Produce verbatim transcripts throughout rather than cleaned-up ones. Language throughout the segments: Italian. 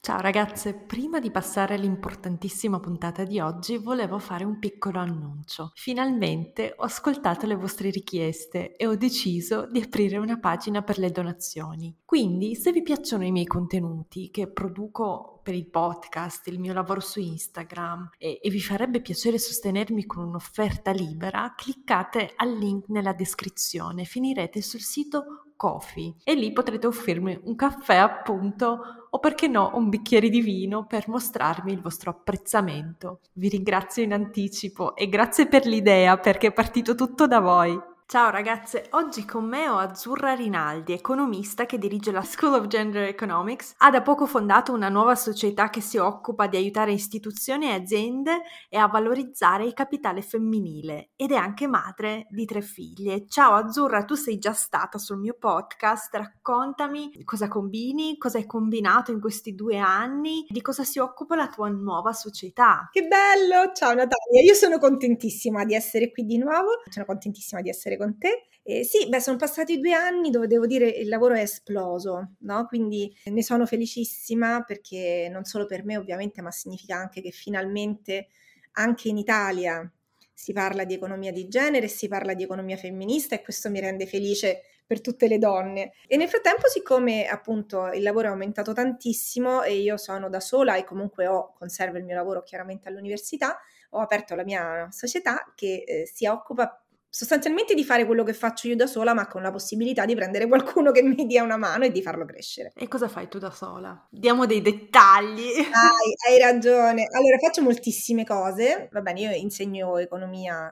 Ciao ragazze, prima di passare all'importantissima puntata di oggi volevo fare un piccolo annuncio. Finalmente ho ascoltato le vostre richieste e ho deciso di aprire una pagina per le donazioni. Quindi se vi piacciono i miei contenuti che produco per il podcast, il mio lavoro su Instagram e, e vi farebbe piacere sostenermi con un'offerta libera, cliccate al link nella descrizione, finirete sul sito Ko-fi e lì potrete offrirmi un caffè appunto o perché no un bicchiere di vino per mostrarmi il vostro apprezzamento. Vi ringrazio in anticipo e grazie per l'idea perché è partito tutto da voi. Ciao ragazze, oggi con me ho Azzurra Rinaldi, economista che dirige la School of Gender Economics. Ha da poco fondato una nuova società che si occupa di aiutare istituzioni e aziende e a valorizzare il capitale femminile ed è anche madre di tre figlie. Ciao Azzurra, tu sei già stata sul mio podcast, raccontami cosa combini, cosa hai combinato in questi due anni, di cosa si occupa la tua nuova società. Che bello! Ciao Natalia, io sono contentissima di essere qui di nuovo, sono contentissima di essere con te. Eh, sì, beh, sono passati due anni dove devo dire il lavoro è esploso, no? Quindi ne sono felicissima perché non solo per me ovviamente, ma significa anche che finalmente anche in Italia si parla di economia di genere, si parla di economia femminista e questo mi rende felice per tutte le donne. E nel frattempo, siccome appunto il lavoro è aumentato tantissimo e io sono da sola e comunque ho conservo il mio lavoro chiaramente all'università, ho aperto la mia società che eh, si occupa sostanzialmente di fare quello che faccio io da sola, ma con la possibilità di prendere qualcuno che mi dia una mano e di farlo crescere. E cosa fai tu da sola? Diamo dei dettagli. Dai, hai ragione. Allora, faccio moltissime cose. Va bene, io insegno economia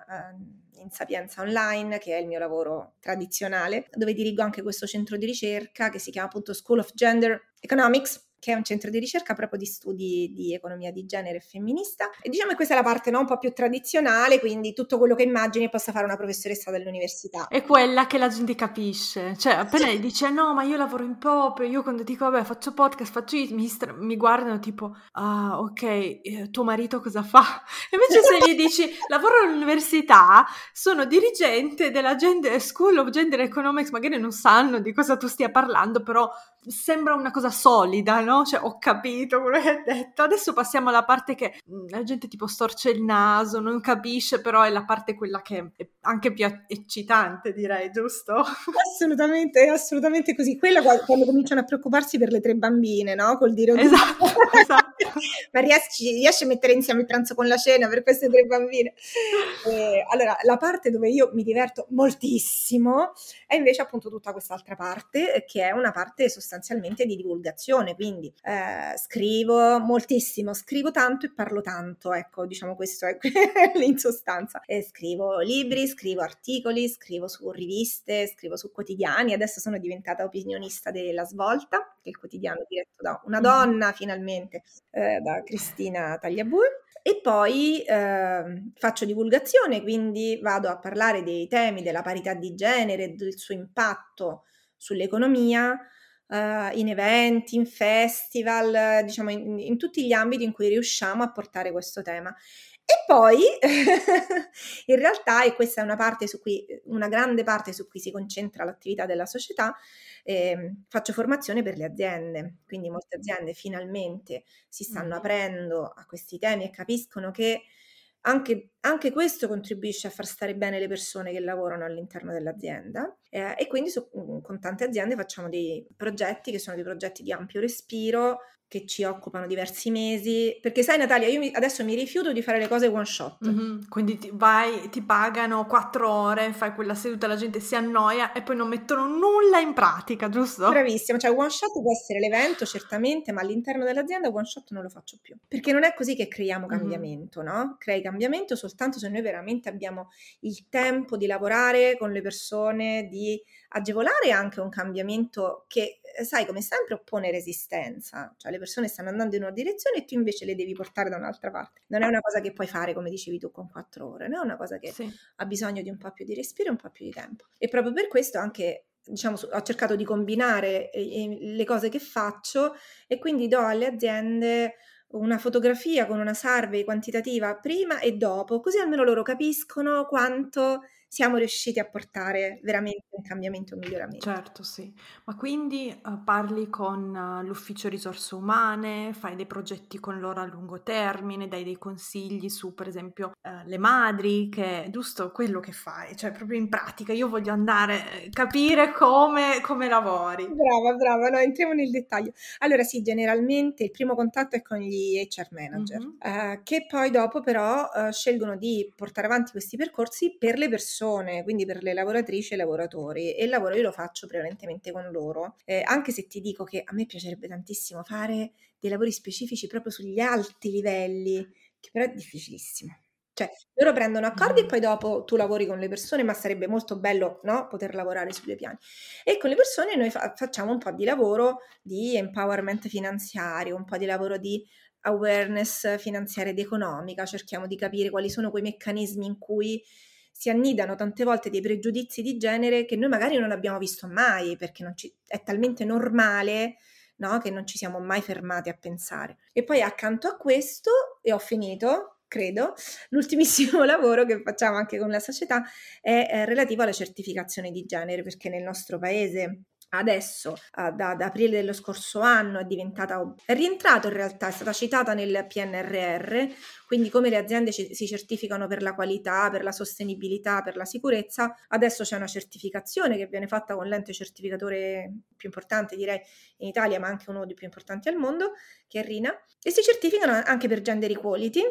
eh, in Sapienza Online, che è il mio lavoro tradizionale, dove dirigo anche questo centro di ricerca che si chiama appunto School of Gender Economics, che è un centro di ricerca proprio di studi di economia di genere e femminista. E diciamo che questa è la parte, no, un po' più tradizionale, quindi tutto quello che immagini possa fare una professoressa dell'università. È quella che la gente capisce. Cioè, appena sì. Dice no, ma io lavoro in pop, io quando dico vabbè faccio podcast, faccio it, mi, stra- mi guardano tipo ah ok, eh, tuo marito cosa fa? Invece se gli dici lavoro all'università, sono dirigente della gender- School of Gender Economics, magari non sanno di cosa tu stia parlando, però sembra una cosa solida, no? Cioè, ho capito quello che hai detto. Adesso passiamo alla parte che la gente tipo storce il naso, non capisce, però è la parte quella che è anche più eccitante, direi, giusto? Assolutamente, è assolutamente così. Quella quando cominciano a preoccuparsi per le tre bambine, no? Col dire... Esatto, esatto. Ma riesci, riesci a mettere insieme il pranzo con la cena per queste tre bambine? E, allora, la parte dove io mi diverto moltissimo è invece appunto tutta quest'altra parte, che è una parte sostanzialmente di divulgazione, quindi Quindi eh, scrivo moltissimo, scrivo tanto e parlo tanto, ecco, diciamo questo è in sostanza. E scrivo libri, scrivo articoli, scrivo su riviste, scrivo su quotidiani, adesso sono diventata opinionista della Svolta, che è il quotidiano diretto da una donna finalmente, eh, da Cristina Tagliabue. E poi eh, faccio divulgazione, quindi vado a parlare dei temi della parità di genere, del suo impatto sull'economia, Uh, in eventi, in festival, diciamo in, in tutti gli ambiti in cui riusciamo a portare questo tema. E poi in realtà, e questa è una parte su cui, una grande parte su cui si concentra l'attività della società, eh, faccio formazione per le aziende, quindi molte aziende finalmente si stanno mm. aprendo a questi temi e capiscono che Anche, anche questo contribuisce a far stare bene le persone che lavorano all'interno dell'azienda eh, e quindi su, con tante aziende facciamo dei progetti che sono dei progetti di ampio respiro che ci occupano diversi mesi, perché sai Natalia, io mi, adesso mi rifiuto di fare le cose one shot. Mm-hmm. Quindi ti, vai, ti pagano quattro ore, fai quella seduta, la gente si annoia e poi non mettono nulla in pratica, giusto? Bravissima, cioè one shot può essere l'evento certamente, ma all'interno dell'azienda one shot non lo faccio più, perché non è così che creiamo cambiamento, mm-hmm. no? Crei cambiamento soltanto se noi veramente abbiamo il tempo di lavorare con le persone, di agevolare anche un cambiamento che sai, come sempre oppone resistenza, cioè le persone stanno andando in una direzione e tu invece le devi portare da un'altra parte. Non è una cosa che puoi fare, come dicevi tu, con quattro ore, no? È una cosa che sì. ha bisogno di un po' più di respiro e un po' più di tempo. E proprio per questo anche, diciamo, ho cercato di combinare le cose che faccio e quindi do alle aziende una fotografia con una survey quantitativa prima e dopo, così almeno loro capiscono quanto siamo riusciti a portare veramente un cambiamento, un miglioramento. Certo, sì. Ma quindi uh, parli con uh, l'ufficio risorse umane, fai dei progetti con loro a lungo termine, dai dei consigli su, per esempio, uh, le madri, che è giusto quello che fai, cioè proprio in pratica io voglio andare a capire come, come lavori. Brava, brava, no, entriamo nel dettaglio. Allora sì, generalmente il primo contatto è con gli acca erre manager, mm-hmm. uh, che poi dopo però uh, scelgono di portare avanti questi percorsi per le persone, quindi per le lavoratrici e lavoratori, e il lavoro io lo faccio prevalentemente con loro, eh, anche se ti dico che a me piacerebbe tantissimo fare dei lavori specifici proprio sugli alti livelli, che però è difficilissimo. Cioè loro prendono accordi mm. e poi dopo tu lavori con le persone, ma sarebbe molto bello, no, poter lavorare su due piani. E con le persone noi fa- facciamo un po' di lavoro di empowerment finanziario, un po' di lavoro di awareness finanziaria ed economica, cerchiamo di capire quali sono quei meccanismi in cui si annidano tante volte dei pregiudizi di genere che noi magari non abbiamo visto mai, perché non ci, è talmente normale, no, che non ci siamo mai fermati a pensare. E poi accanto a questo, e ho finito, credo, l'ultimissimo lavoro che facciamo anche con la società è, è relativo alla certificazione di genere, perché nel nostro paese adesso, da, da aprile dello scorso anno, è diventata, è rientrato in realtà, è stata citata nel P N R R, quindi come le aziende ci, si certificano per la qualità, per la sostenibilità, per la sicurezza, adesso c'è una certificazione che viene fatta con l'ente certificatore più importante, direi, in Italia, ma anche uno dei più importanti al mondo, che è Rina, e si certificano anche per gender equality.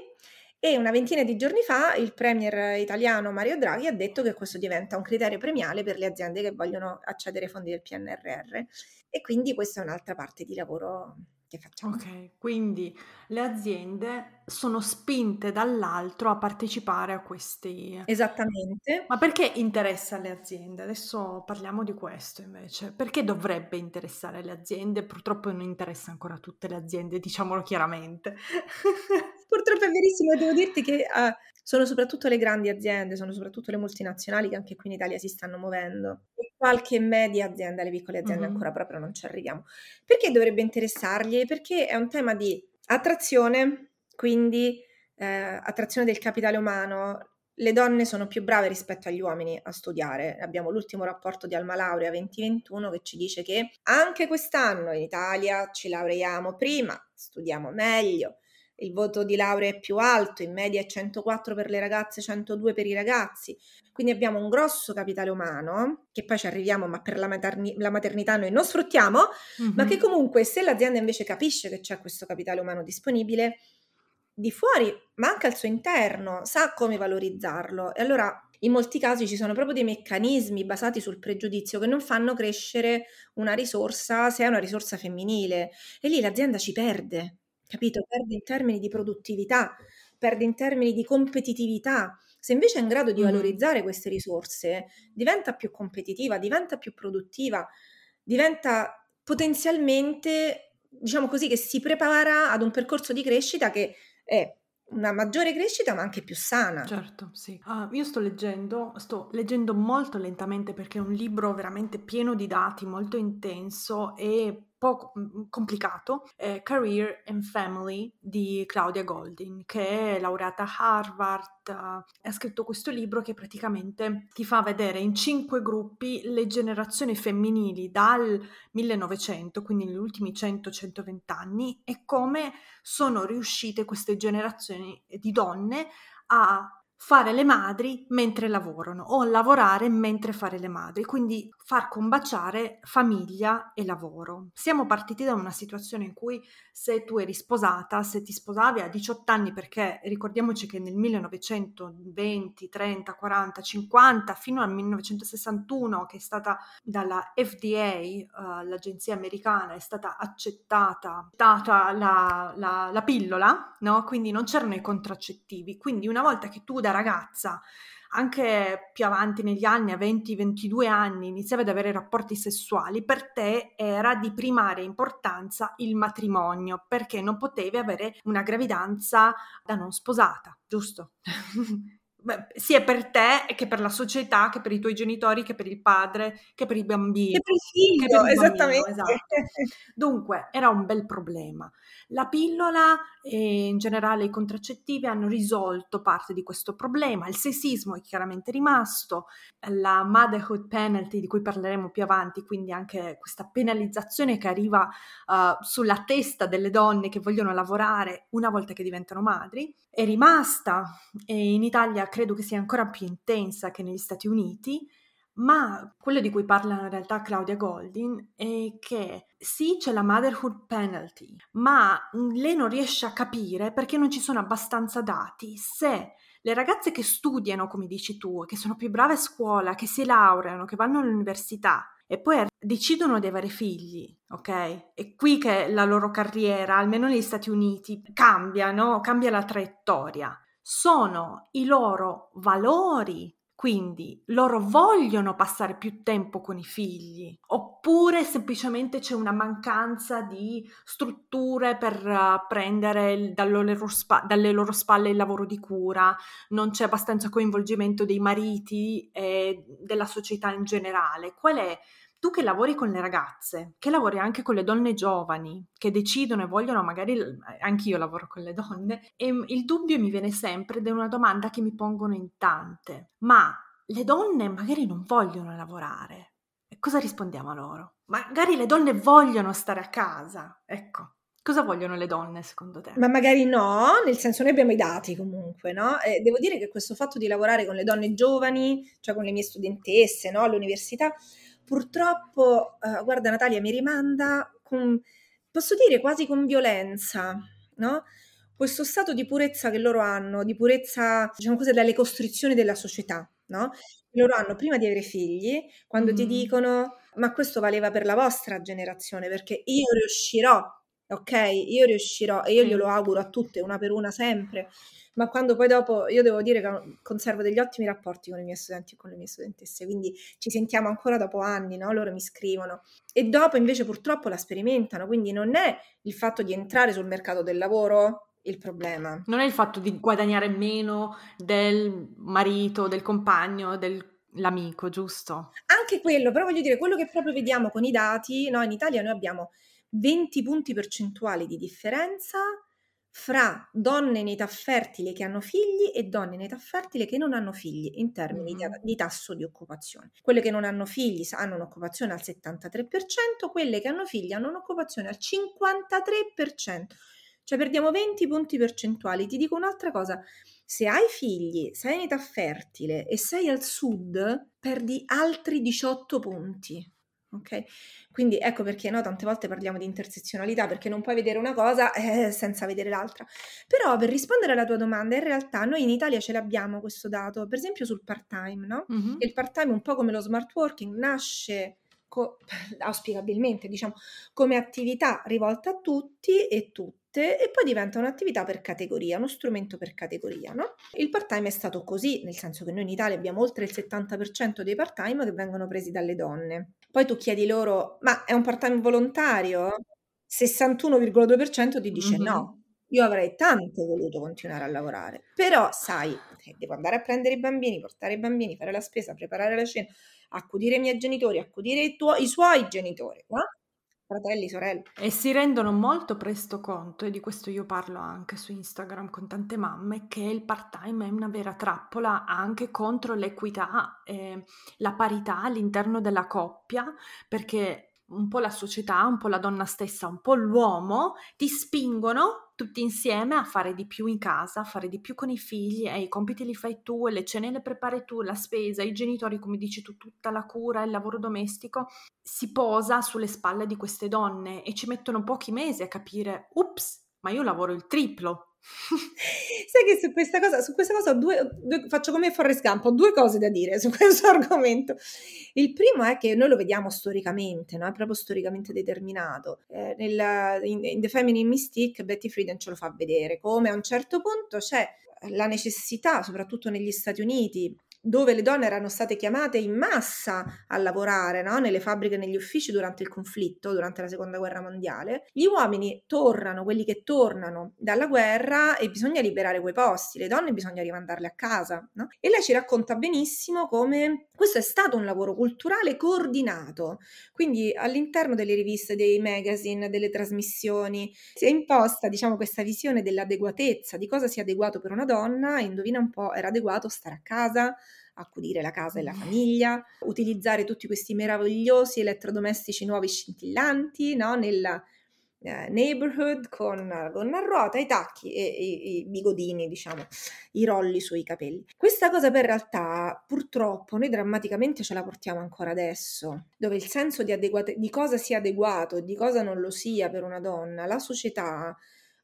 E una ventina di giorni fa il premier italiano Mario Draghi ha detto che questo diventa un criterio premiale per le aziende che vogliono accedere ai fondi del P N R R, e quindi questa è un'altra parte di lavoro che facciamo. Ok, quindi le aziende sono spinte dall'altro a partecipare a questi... Esattamente. Ma perché interessa alle aziende? Adesso parliamo di questo invece. Perché dovrebbe interessare le aziende? Purtroppo non interessa ancora tutte le aziende, diciamolo chiaramente. Purtroppo è verissimo, devo dirti che uh, sono soprattutto le grandi aziende, sono soprattutto le multinazionali che anche qui in Italia si stanno muovendo. E qualche media azienda, le piccole aziende mm. ancora proprio non ci arriviamo. Perché dovrebbe interessargli? Perché è un tema di attrazione, quindi eh, attrazione del capitale umano. Le donne sono più brave rispetto agli uomini a studiare. Abbiamo l'ultimo rapporto di Alma Laurea duemilaventuno che ci dice che anche quest'anno in Italia ci laureiamo prima, studiamo meglio, il voto di laurea è più alto, in media è centoquattro per le ragazze, centodue per i ragazzi, quindi abbiamo un grosso capitale umano, che poi ci arriviamo, ma per la, materni- la maternità noi non sfruttiamo, mm-hmm. ma che comunque se l'azienda invece capisce che c'è questo capitale umano disponibile, di fuori, ma anche al suo interno, sa come valorizzarlo. E allora in molti casi ci sono proprio dei meccanismi basati sul pregiudizio che non fanno crescere una risorsa, se è una risorsa femminile, e lì l'azienda ci perde. Capito? Perde in termini di produttività, perde in termini di competitività. Se invece è in grado di valorizzare queste risorse, diventa più competitiva, diventa più produttiva, diventa potenzialmente, diciamo così, che si prepara ad un percorso di crescita che è una maggiore crescita, ma anche più sana. Certo, sì. Uh, io sto leggendo, sto leggendo molto lentamente perché è un libro veramente pieno di dati, molto intenso e poco complicato, eh, Career and Family di Claudia Goldin, che è laureata a Harvard, eh, ha scritto questo libro che praticamente ti fa vedere in cinque gruppi le generazioni femminili dal millenovecento, quindi negli ultimi cento centoventi anni, e come sono riuscite queste generazioni di donne a fare le madri mentre lavorano, o lavorare mentre fare le madri, quindi far combaciare famiglia e lavoro. Siamo partiti da una situazione in cui se tu eri sposata, se ti sposavi a diciotto anni, perché ricordiamoci che nel millenovecento venti, trenta, quaranta, cinquanta, fino al millenovecentosessantuno, che è stata dalla F D A, eh, l'agenzia americana, è stata accettata, accettata la, la, la pillola, no? Quindi non c'erano i contraccettivi, quindi una volta che tu da ragazza, anche più avanti negli anni, a venti ventidue anni, iniziavi ad avere rapporti sessuali, per te era di primaria importanza il matrimonio, perché non potevi avere una gravidanza da non sposata, giusto? Beh, sia per te che per la società, che per i tuoi genitori, che per il padre, che per i bambini. Che per il figlio, che per il esattamente. Bambino, esatto. Dunque, era un bel problema. La pillola e in generale i contraccettivi hanno risolto parte di questo problema. Il sessismo è chiaramente rimasto, la motherhood penalty di cui parleremo più avanti, quindi anche questa penalizzazione che arriva uh, sulla testa delle donne che vogliono lavorare una volta che diventano madri, è rimasta, e in Italia credo che sia ancora più intensa che negli Stati Uniti, ma quello di cui parla in realtà Claudia Goldin è che sì, c'è la motherhood penalty, ma lei non riesce a capire perché non ci sono abbastanza dati se le ragazze che studiano, come dici tu, che sono più brave a scuola, che si laureano, che vanno all'università e poi decidono di avere figli, ok? È qui che la loro carriera, almeno negli Stati Uniti, cambia, no? Cambia la traiettoria. Sono i loro valori, quindi loro vogliono passare più tempo con i figli, oppure semplicemente c'è una mancanza di strutture per uh, prendere il, loro spa- dalle loro spalle il lavoro di cura, non c'è abbastanza coinvolgimento dei mariti e della società in generale. Qual è? Tu che lavori con le ragazze, che lavori anche con le donne giovani, che decidono e vogliono, magari anch'io lavoro con le donne, e il dubbio mi viene sempre ed è una domanda che mi pongono in tante, ma le donne magari non vogliono lavorare, e cosa rispondiamo a loro? Magari le donne vogliono stare a casa, ecco. Cosa vogliono le donne secondo te? Ma magari no, nel senso noi abbiamo i dati comunque, no? Eh, devo dire che questo fatto di lavorare con le donne giovani, cioè con le mie studentesse, no? All'università, purtroppo, uh, guarda Natalia, mi rimanda, con, posso dire quasi con violenza, no? Questo stato di purezza che loro hanno, di purezza, diciamo così, dalle costrizioni della società, no? Loro hanno prima di avere figli, quando mm. ti dicono, ma questo valeva per la vostra generazione, perché io riuscirò, ok? Io riuscirò, e io glielo auguro a tutte, una per una sempre, ma quando poi dopo, io devo dire che conservo degli ottimi rapporti con i miei studenti e con le mie studentesse, quindi ci sentiamo ancora dopo anni, no? Loro mi scrivono e dopo invece purtroppo la sperimentano, quindi non è il fatto di entrare sul mercato del lavoro il problema. Non è il fatto di guadagnare meno del marito, del compagno, dell'amico, giusto? Anche quello, però voglio dire, quello che proprio vediamo con i dati, no? In Italia noi abbiamo venti punti percentuali di differenza fra donne in età fertile che hanno figli e donne in età fertile che non hanno figli in termini di, di tasso di occupazione. Quelle che non hanno figli hanno un'occupazione al settantatré per cento, quelle che hanno figli hanno un'occupazione al cinquantatré per cento. Cioè perdiamo venti punti percentuali. Ti dico un'altra cosa, se hai figli, sei in età fertile e sei al sud, perdi altri diciotto punti. Okay. Quindi ecco perché no, tante volte parliamo di intersezionalità, perché non puoi vedere una cosa eh, senza vedere l'altra. Però per rispondere alla tua domanda, in realtà noi in Italia ce l'abbiamo questo dato, per esempio sul part-time, no? Mm-hmm. Il part-time, un po' come lo smart working, nasce co- auspicabilmente, diciamo, come attività rivolta a tutti e tutte, e poi diventa un'attività per categoria, uno strumento per categoria, no? Il part-time è stato così, nel senso che noi in Italia abbiamo oltre il settanta per cento dei part-time che vengono presi dalle donne. Poi tu chiedi loro, ma è un part-time volontario? sessantuno virgola due per cento ti dice mm-hmm. no. Io avrei tanto voluto continuare a lavorare, però sai, devo andare a prendere i bambini, portare i bambini, fare la spesa, preparare la cena, accudire i miei genitori, accudire i, tuo- i suoi genitori, no? Fratelli, sorelle. E si rendono molto presto conto, e di questo io parlo anche su Instagram con tante mamme, che il part-time è una vera trappola anche contro l'equità e la parità all'interno della coppia, perché un po' la società, un po' la donna stessa, un po' l'uomo ti spingono tutti insieme a fare di più in casa, a fare di più con i figli, e i compiti li fai tu, le cene le prepari tu, la spesa, i genitori, come dici tu, tutta la cura, il lavoro domestico si posa sulle spalle di queste donne, e ci mettono pochi mesi a capire ups, ma io lavoro il triplo. Sai che su questa cosa, su questa cosa ho due, due, faccio come Forrest Gump, ho due cose da dire su questo argomento. Il primo è che noi lo vediamo storicamente, no? È proprio storicamente determinato. Eh, nel, in, in The Feminine Mystique Betty Friedan ce lo fa vedere, come a un certo punto c'è la necessità, soprattutto negli Stati Uniti, dove le donne erano state chiamate in massa a lavorare, no? Nelle fabbriche e negli uffici durante il conflitto, durante la Seconda Guerra Mondiale, gli uomini tornano, quelli che tornano dalla guerra, e bisogna liberare quei posti, le donne bisogna rimandarle a casa, no? E lei ci racconta benissimo come questo è stato un lavoro culturale coordinato, quindi all'interno delle riviste, dei magazine, delle trasmissioni, si è imposta, diciamo, questa visione dell'adeguatezza, di cosa sia adeguato per una donna, e indovina un po', era adeguato stare a casa, accudire la casa e la famiglia, utilizzare tutti questi meravigliosi elettrodomestici nuovi scintillanti, no? Nella eh, neighborhood, con la gonna a ruota, i tacchi e, e i bigodini, diciamo, i rolli sui capelli. Questa cosa per realtà purtroppo noi drammaticamente ce la portiamo ancora adesso, dove il senso di, adeguate- di cosa sia adeguato e di cosa non lo sia per una donna, la società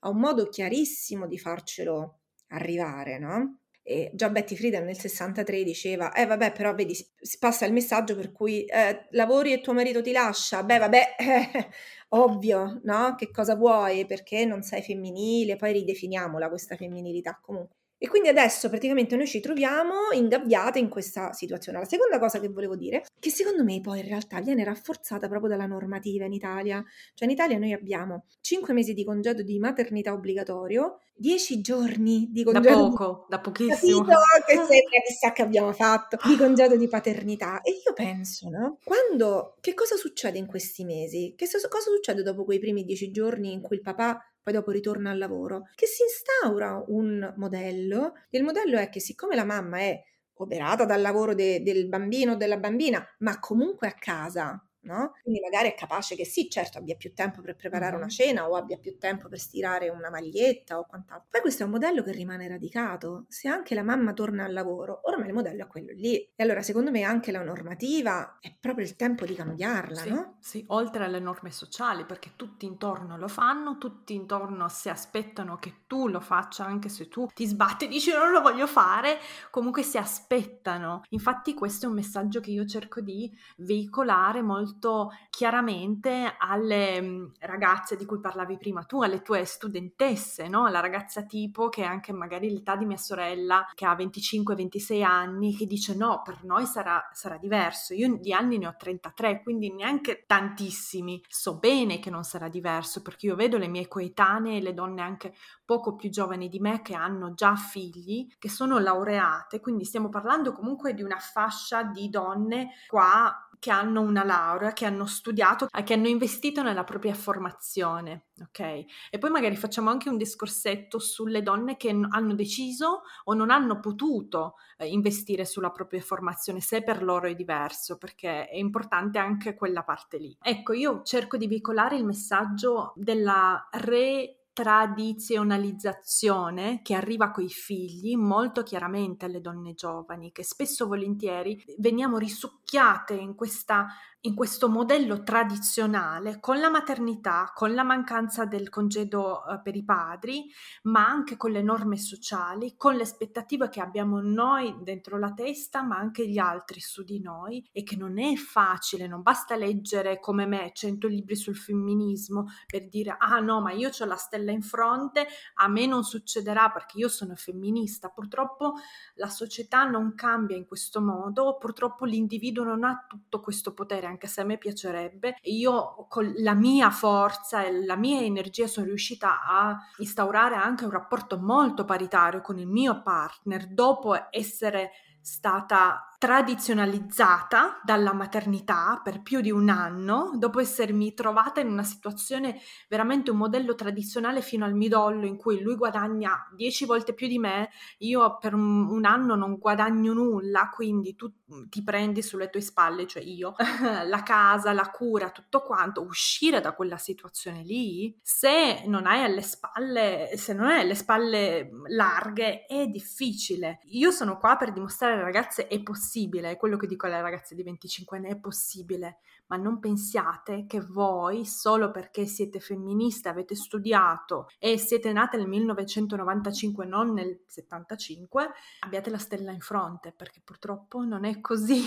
ha un modo chiarissimo di farcelo arrivare, no? E già Betty Friedan nel sessantatré diceva, eh vabbè però vedi, si passa il messaggio per cui eh, lavori e tuo marito ti lascia, beh vabbè, eh, ovvio, no? Che cosa vuoi, perché non sei femminile, poi ridefiniamola questa femminilità comunque. E quindi adesso praticamente noi ci troviamo ingabbiate in questa situazione. La seconda cosa che volevo dire, che secondo me poi in realtà viene rafforzata proprio dalla normativa in Italia. Cioè in Italia noi abbiamo cinque mesi di congedo di maternità obbligatorio, dieci giorni di congedo... Da poco, da pochissimo. Capito che sembra chissà che abbiamo fatto, di congedo di paternità. E io penso, no? Quando, che cosa succede in questi mesi? Che so, cosa succede dopo quei primi dieci giorni in cui il papà... poi dopo ritorna al lavoro, che si instaura un modello, e il modello è che siccome la mamma è oberata dal lavoro de, del bambino o della bambina, ma comunque a casa, no? Quindi magari è capace che sì, certo, abbia più tempo per preparare una cena o abbia più tempo per stirare una maglietta o quant'altro. Poi questo è un modello che rimane radicato, se anche la mamma torna al lavoro, ormai il modello è quello lì. E allora secondo me anche la normativa è proprio il tempo di cambiarla, sì, no? Sì, oltre alle norme sociali, perché tutti intorno lo fanno, tutti intorno si aspettano che tu lo faccia, anche se tu ti sbatti e dici non lo voglio fare, comunque si aspettano. Infatti questo è un messaggio che io cerco di veicolare molto chiaramente alle ragazze di cui parlavi prima tu, alle tue studentesse, no? La ragazza tipo che è anche magari l'età di mia sorella, che ha venticinque ventisei anni, che dice no, per noi sarà, sarà diverso, io di anni ne ho trentatré, quindi neanche tantissimi, so bene che non sarà diverso perché io vedo le mie coetanee, le donne anche poco più giovani di me che hanno già figli, che sono laureate, quindi stiamo parlando comunque di una fascia di donne qua che hanno una laurea, che hanno studiato, che hanno investito nella propria formazione, ok? E poi magari facciamo anche un discorsetto sulle donne che hanno deciso o non hanno potuto eh, investire sulla propria formazione, se per loro è diverso, perché è importante anche quella parte lì. Ecco, io cerco di veicolare il messaggio della re tradizionalizzazione che arriva coi figli molto chiaramente alle donne giovani, che spesso volentieri veniamo risucchiate in questa in questo modello tradizionale, con la maternità, con la mancanza del congedo eh, per i padri, ma anche con le norme sociali, con le aspettative che abbiamo noi dentro la testa, ma anche gli altri su di noi, e che non è facile, non basta leggere come me cento libri sul femminismo per dire ah no, ma io c'ho la stella in fronte, a me non succederà perché io sono femminista. Purtroppo la società non cambia in questo modo, purtroppo l'individuo non ha tutto questo potere, anche se a me piacerebbe. Io con la mia forza e la mia energia sono riuscita a instaurare anche un rapporto molto paritario con il mio partner dopo essere stata tradizionalizzata dalla maternità per più di un anno, dopo essermi trovata in una situazione veramente un modello tradizionale fino al midollo, in cui lui guadagna dieci volte più di me, io per un, un anno non guadagno nulla, quindi tu ti prendi sulle tue spalle, cioè io, la casa, la cura, tutto quanto. Uscire da quella situazione lì, se non hai alle spalle, se non hai alle spalle larghe, è difficile. Io sono qua per dimostrare alle ragazze è possibile. È quello che dico alle ragazze di venticinque anni, è possibile, ma non pensiate che voi, solo perché siete femministe, avete studiato e siete nate nel millenovecentonovantacinque, non nel settantacinque, abbiate la stella in fronte, perché purtroppo non è così.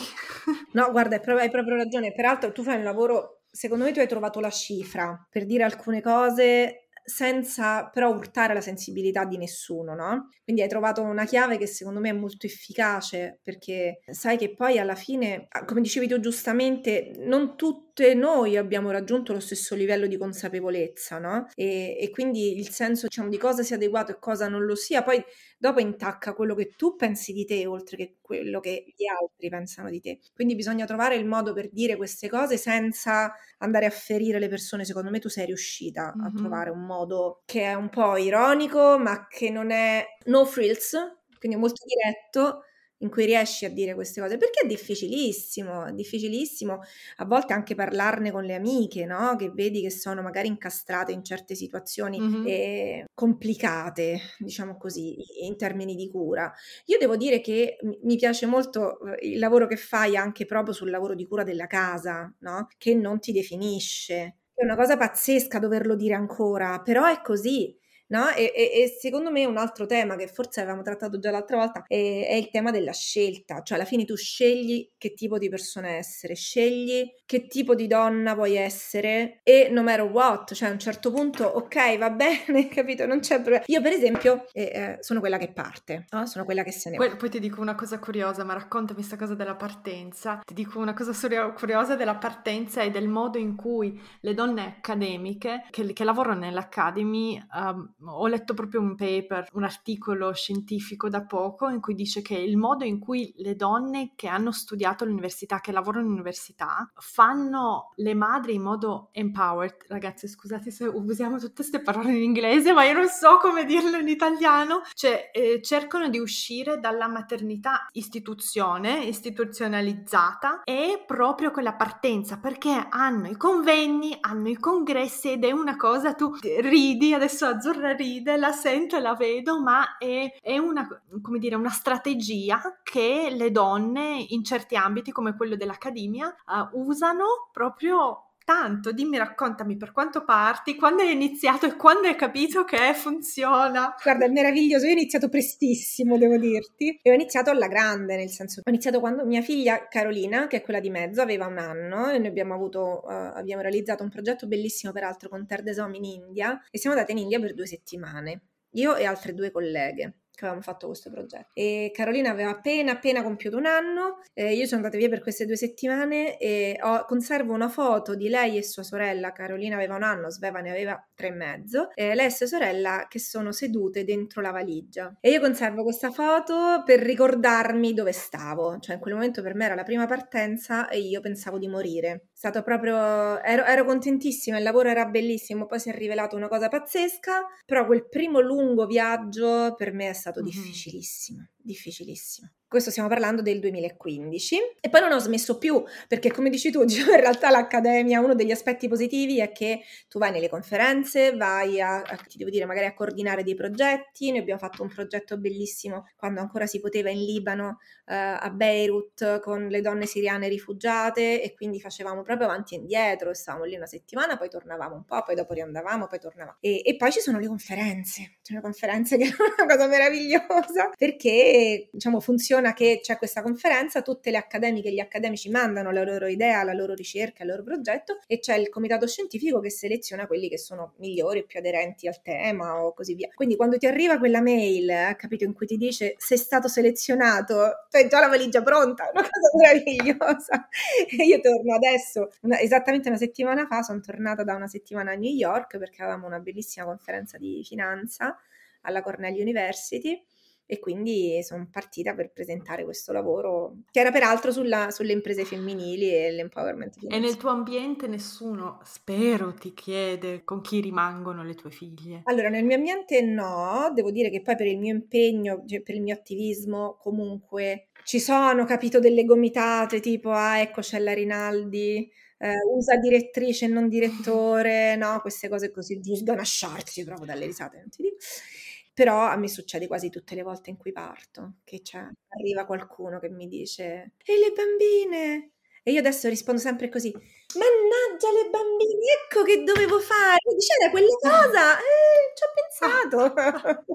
No, guarda, hai proprio ragione. Peraltro tu fai un lavoro, secondo me tu hai trovato la cifra per dire alcune cose senza però urtare la sensibilità di nessuno, no? Quindi hai trovato una chiave che secondo me è molto efficace, perché sai che poi alla fine, come dicevi tu giustamente, non tutte noi abbiamo raggiunto lo stesso livello di consapevolezza, no? E, e quindi il senso, diciamo, di cosa sia adeguato e cosa non lo sia, poi dopo intacca quello che tu pensi di te, oltre che quello che gli altri pensano di te. Quindi bisogna trovare il modo per dire queste cose senza andare a ferire le persone. Secondo me tu sei riuscita mm-hmm. a trovare un modo che è un po' ironico, ma che non è no frills, quindi è molto diretto, in cui riesci a dire queste cose, perché è difficilissimo, è difficilissimo a volte anche parlarne con le amiche, no? Che vedi che sono magari incastrate in certe situazioni mm-hmm. eh, complicate, diciamo così, in termini di cura. Io devo dire che mi piace molto il lavoro che fai anche proprio sul lavoro di cura della casa, no? Che non ti definisce. È una cosa pazzesca doverlo dire ancora, però è così. No? E, e, e secondo me un altro tema che forse avevamo trattato già l'altra volta è, è il tema della scelta, cioè alla fine tu scegli che tipo di persona essere, scegli che tipo di donna vuoi essere e no matter what, cioè a un certo punto ok va bene, capito, non c'è problema. Io per esempio eh, eh, sono quella che parte, no? Sono quella che se ne va. Poi, poi ti dico una cosa curiosa, ma raccontami questa cosa della partenza, ti dico una cosa curiosa della partenza e del modo in cui le donne accademiche che, che lavorano nell'academy um, ho letto proprio un paper, un articolo scientifico da poco in cui dice che il modo in cui le donne che hanno studiato all'università, che lavorano all'università, fanno le madri in modo empowered. Ragazzi, scusate se usiamo tutte queste parole in inglese, ma io non so come dirlo in italiano. Cioè, eh, cercano di uscire dalla maternità istituzione, istituzionalizzata, e proprio quella partenza, perché hanno i convegni, hanno i congressi ed è una cosa, tu ridi, adesso Azzurra ride, la sento e la vedo, ma è, è una, come dire, una strategia che le donne in certi ambiti come quello dell'accademia uh, usano proprio tanto. Dimmi, raccontami per quanto parti, quando hai iniziato e quando hai capito che funziona. Guarda, è meraviglioso, io ho iniziato prestissimo, devo dirti, e ho iniziato alla grande, nel senso ho iniziato quando mia figlia Carolina, che è quella di mezzo, aveva un anno e noi abbiamo avuto uh, abbiamo realizzato un progetto bellissimo peraltro con Terre des Hommes in India, e siamo andate in India per due settimane, io e altre due colleghe che avevamo fatto questo progetto, e Carolina aveva appena appena compiuto un anno. Eh, io sono andata via per queste due settimane e ho, conservo una foto di lei e sua sorella. Carolina aveva un anno, Sveva ne aveva tre e mezzo, e lei e sua sorella che sono sedute dentro la valigia, e io conservo questa foto per ricordarmi dove stavo, cioè in quel momento per me era la prima partenza e io pensavo di morire. È stato proprio, ero, ero contentissima, il lavoro era bellissimo, poi si è rivelato una cosa pazzesca, però quel primo lungo viaggio per me è stato mm-hmm. difficilissimo, difficilissimo. Questo stiamo parlando del duemilaquindici, e poi non ho smesso più, perché come dici tu, in realtà l'accademia, uno degli aspetti positivi è che tu vai nelle conferenze, vai a, a ti devo dire, magari a coordinare dei progetti. Noi abbiamo fatto un progetto bellissimo quando ancora si poteva in Libano, eh, a Beirut, con le donne siriane rifugiate, e quindi facevamo proprio avanti e indietro, stavamo lì una settimana, poi tornavamo un po', poi dopo riandavamo, poi tornavamo, e, e poi ci sono le conferenze, c'è una conferenza che è una cosa meravigliosa, perché diciamo funziona che c'è questa conferenza, tutte le accademiche e gli accademici mandano la loro idea, la loro ricerca, il loro progetto, e c'è il comitato scientifico che seleziona quelli che sono migliori, più aderenti al tema o così via. Quindi quando ti arriva quella mail, eh, capito, in cui ti dice sei stato selezionato, tu hai già la valigia pronta, una cosa meravigliosa. E io torno adesso, una, esattamente una settimana fa, sono tornata da una settimana a New York perché avevamo una bellissima conferenza di finanza alla Cornell University, e quindi sono partita per presentare questo lavoro che era peraltro sulla, sulle imprese femminili e l'empowerment femminile. E nel tuo ambiente nessuno, spero, ti chiede con chi rimangono le tue figlie? Allora, nel mio ambiente no, devo dire che poi per il mio impegno, cioè per il mio attivismo comunque ci sono, capito, delle gomitate tipo ah ecco c'è la Rinaldi, Uh, usa direttrice e non direttore, no, queste cose così, giusto da nasciarci proprio dalle risate, non ti dico. Però a me succede quasi tutte le volte in cui parto che c'è, arriva qualcuno che mi dice e le bambine, e io adesso rispondo sempre così, mannaggia le bambine, ecco che dovevo fare, diceva quella cosa, eh, ci ho pensato.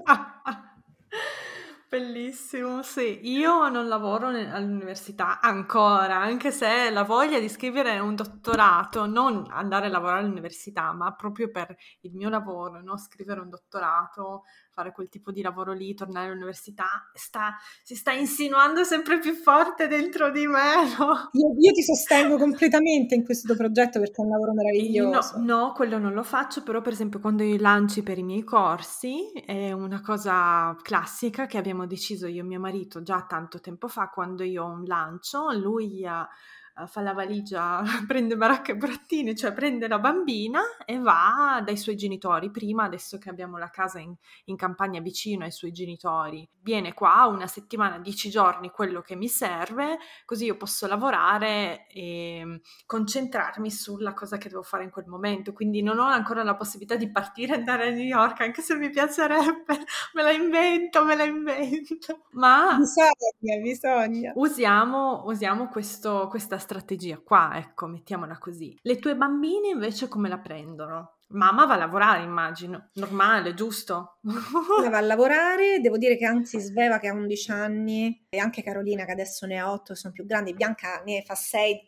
Bellissimo, sì. Io non lavoro ne- all'università ancora, anche se la voglia di scrivere un dottorato, non andare a lavorare all'università, ma proprio per il mio lavoro, no? Scrivere un dottorato, fare quel tipo di lavoro lì, tornare all'università, sta, si sta insinuando sempre più forte dentro di me, no? Io, io ti sostengo completamente in questo progetto perché è un lavoro meraviglioso. No, no, quello non lo faccio, però per esempio quando io lancio per i miei corsi è una cosa classica che abbiamo deciso io e mio marito già tanto tempo fa. Quando io ho un lancio, lui uh, fa la valigia, prende baracca e burattini, cioè prende la bambina e va dai suoi genitori. Prima, adesso che abbiamo la casa in, in campagna vicino ai suoi genitori, viene qua una settimana, dieci giorni, quello che mi serve, così io posso lavorare e concentrarmi sulla cosa che devo fare in quel momento. Quindi non ho ancora la possibilità di partire e andare a New York, anche se mi piacerebbe, me la invento, me la invento. Ma bisogna, bisogna. Usiamo, usiamo questo, questa strategia qua, ecco, mettiamola così. Le tue bambine invece come la prendono? Mamma va a lavorare, immagino, normale, giusto? Va a lavorare, devo dire che anzi Sveva che ha undici anni e anche Carolina che adesso ne ha otto, sono più grandi, Bianca ne fa sei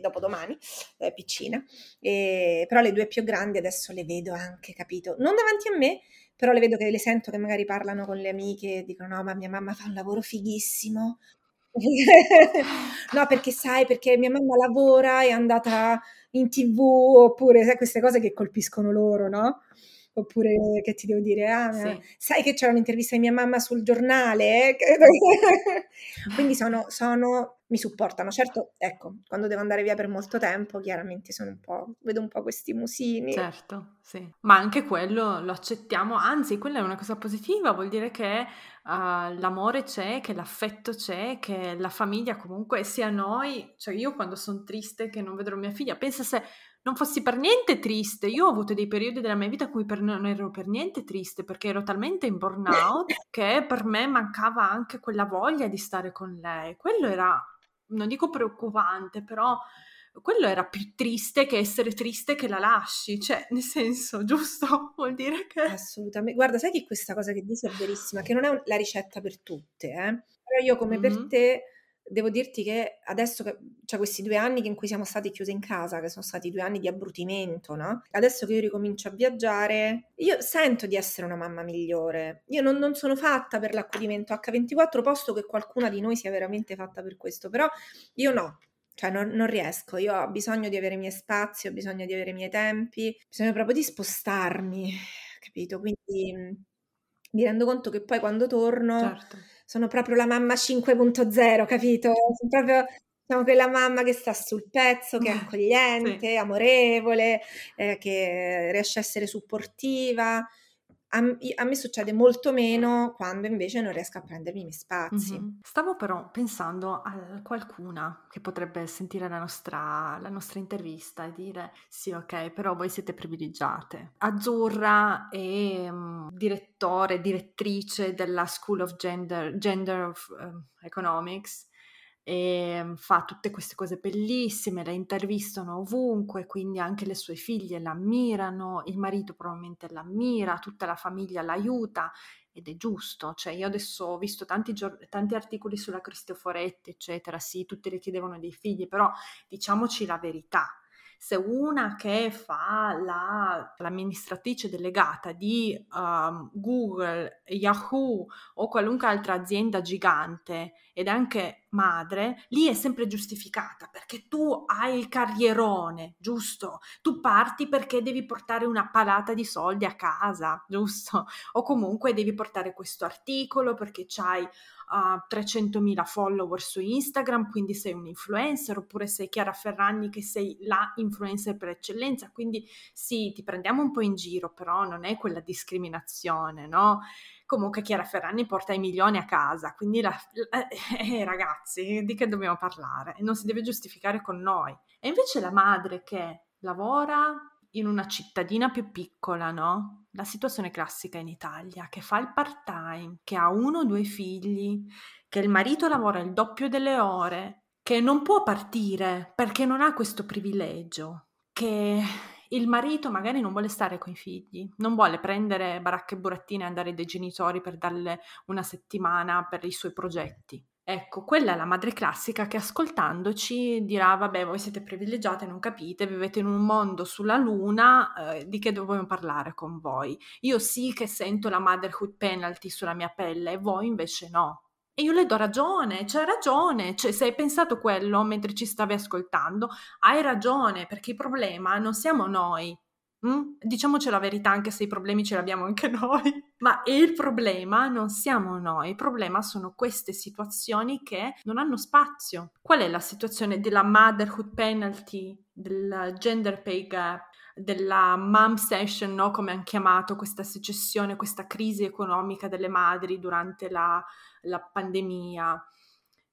dopo domani, è piccina, e, però le due più grandi adesso le vedo anche, capito? Non davanti a me, però le vedo che le sento che magari parlano con le amiche e dicono no, ma mia mamma fa un lavoro fighissimo. No, perché sai, perché mia mamma lavora, è andata in TV, oppure sai, queste cose che colpiscono loro, no? Oppure che ti devo dire, ah, sì. Sai che c'era un'intervista di mia mamma sul giornale? Quindi sono, sono, mi supportano, certo, ecco, quando devo andare via per molto tempo chiaramente sono un po', vedo un po' questi musini. Certo, sì, ma anche quello lo accettiamo, anzi quella è una cosa positiva, vuol dire che uh, l'amore c'è, che l'affetto c'è, che la famiglia comunque sia noi, cioè io quando sono triste che non vedrò mia figlia, pensa se non fossi per niente triste. Io ho avuto dei periodi della mia vita in cui per, non ero per niente triste perché ero talmente in burnout che per me mancava anche quella voglia di stare con lei. Quello era, non dico preoccupante, però quello era più triste che essere triste che la lasci, cioè nel senso, giusto? Vuol dire che... Assolutamente. Guarda, sai che questa cosa che dici è verissima, che non è la ricetta per tutte, eh? Però io come mm-hmm. per te... Devo dirti che adesso, cioè questi due anni in cui siamo stati chiusi in casa, che sono stati due anni di abbrutimento, no? Adesso che io ricomincio a viaggiare, io sento di essere una mamma migliore. Io non, non sono fatta per l'accudimento acca ventiquattro, posto che qualcuna di noi sia veramente fatta per questo, però io no. Cioè non, non riesco, io ho bisogno di avere i miei spazi, ho bisogno di avere i miei tempi, ho bisogno proprio di spostarmi, capito? Quindi... mi rendo conto che poi quando torno certo. sono proprio la mamma cinque punto zero, capito? Sono proprio, diciamo, quella mamma che sta sul pezzo, che è accogliente, sì. amorevole, eh, che riesce a essere supportiva. A, a me succede molto meno quando invece non riesco a prendermi i miei spazi. Mm-hmm. Stavo però pensando a qualcuna che potrebbe sentire la nostra, la nostra intervista e dire sì, ok, però voi siete privilegiate. Azzurra è um, direttore, direttrice della School of Gender, Gender of, um, Economics e fa tutte queste cose bellissime, la intervistano ovunque, quindi anche le sue figlie l'ammirano, il marito probabilmente l'ammira, tutta la famiglia l'aiuta ed è giusto, cioè io adesso ho visto tanti, gior- tanti articoli sulla Cristoforetti eccetera, sì, tutte le chiedevano dei figli, però diciamoci la verità, se una che fa la, l'amministratrice delegata di um, Google, Yahoo o qualunque altra azienda gigante ed anche madre, lì è sempre giustificata perché tu hai il carrierone, giusto? Tu parti perché devi portare una palata di soldi a casa, giusto? O comunque devi portare questo articolo perché c'hai uh, trecentomila follower su Instagram, quindi sei un influencer, oppure sei Chiara Ferragni che sei la influencer per eccellenza, quindi sì, ti prendiamo un po' in giro, però non è quella discriminazione, no? Comunque Chiara Ferragni porta i milioni a casa, quindi la, la, eh, ragazzi, di che dobbiamo parlare? Non si deve giustificare con noi. E invece la madre che lavora in una cittadina più piccola, no? La situazione classica in Italia, che fa il part-time, che ha uno o due figli, che il marito lavora il doppio delle ore, che non può partire perché non ha questo privilegio, che... il marito magari non vuole stare con i figli, non vuole prendere baracche e burattine e andare dai genitori per darle una settimana per i suoi progetti. Ecco, quella è la madre classica che ascoltandoci dirà: vabbè, voi siete privilegiate, non capite, vivete in un mondo sulla luna, eh, di che dobbiamo parlare con voi? Io sì che sento la motherhood penalty sulla mia pelle e voi invece no. E io le do ragione, c'è ragione, cioè, se hai pensato quello mentre ci stavi ascoltando, hai ragione, perché il problema non siamo noi. Mm? Diciamoci la verità, anche se i problemi ce li abbiamo anche noi, ma il problema non siamo noi, il problema sono queste situazioni che non hanno spazio. Qual è la situazione della motherhood penalty, del gender pay gap, della mom session, no? Come hanno chiamato questa secessione, questa crisi economica delle madri durante la, la pandemia?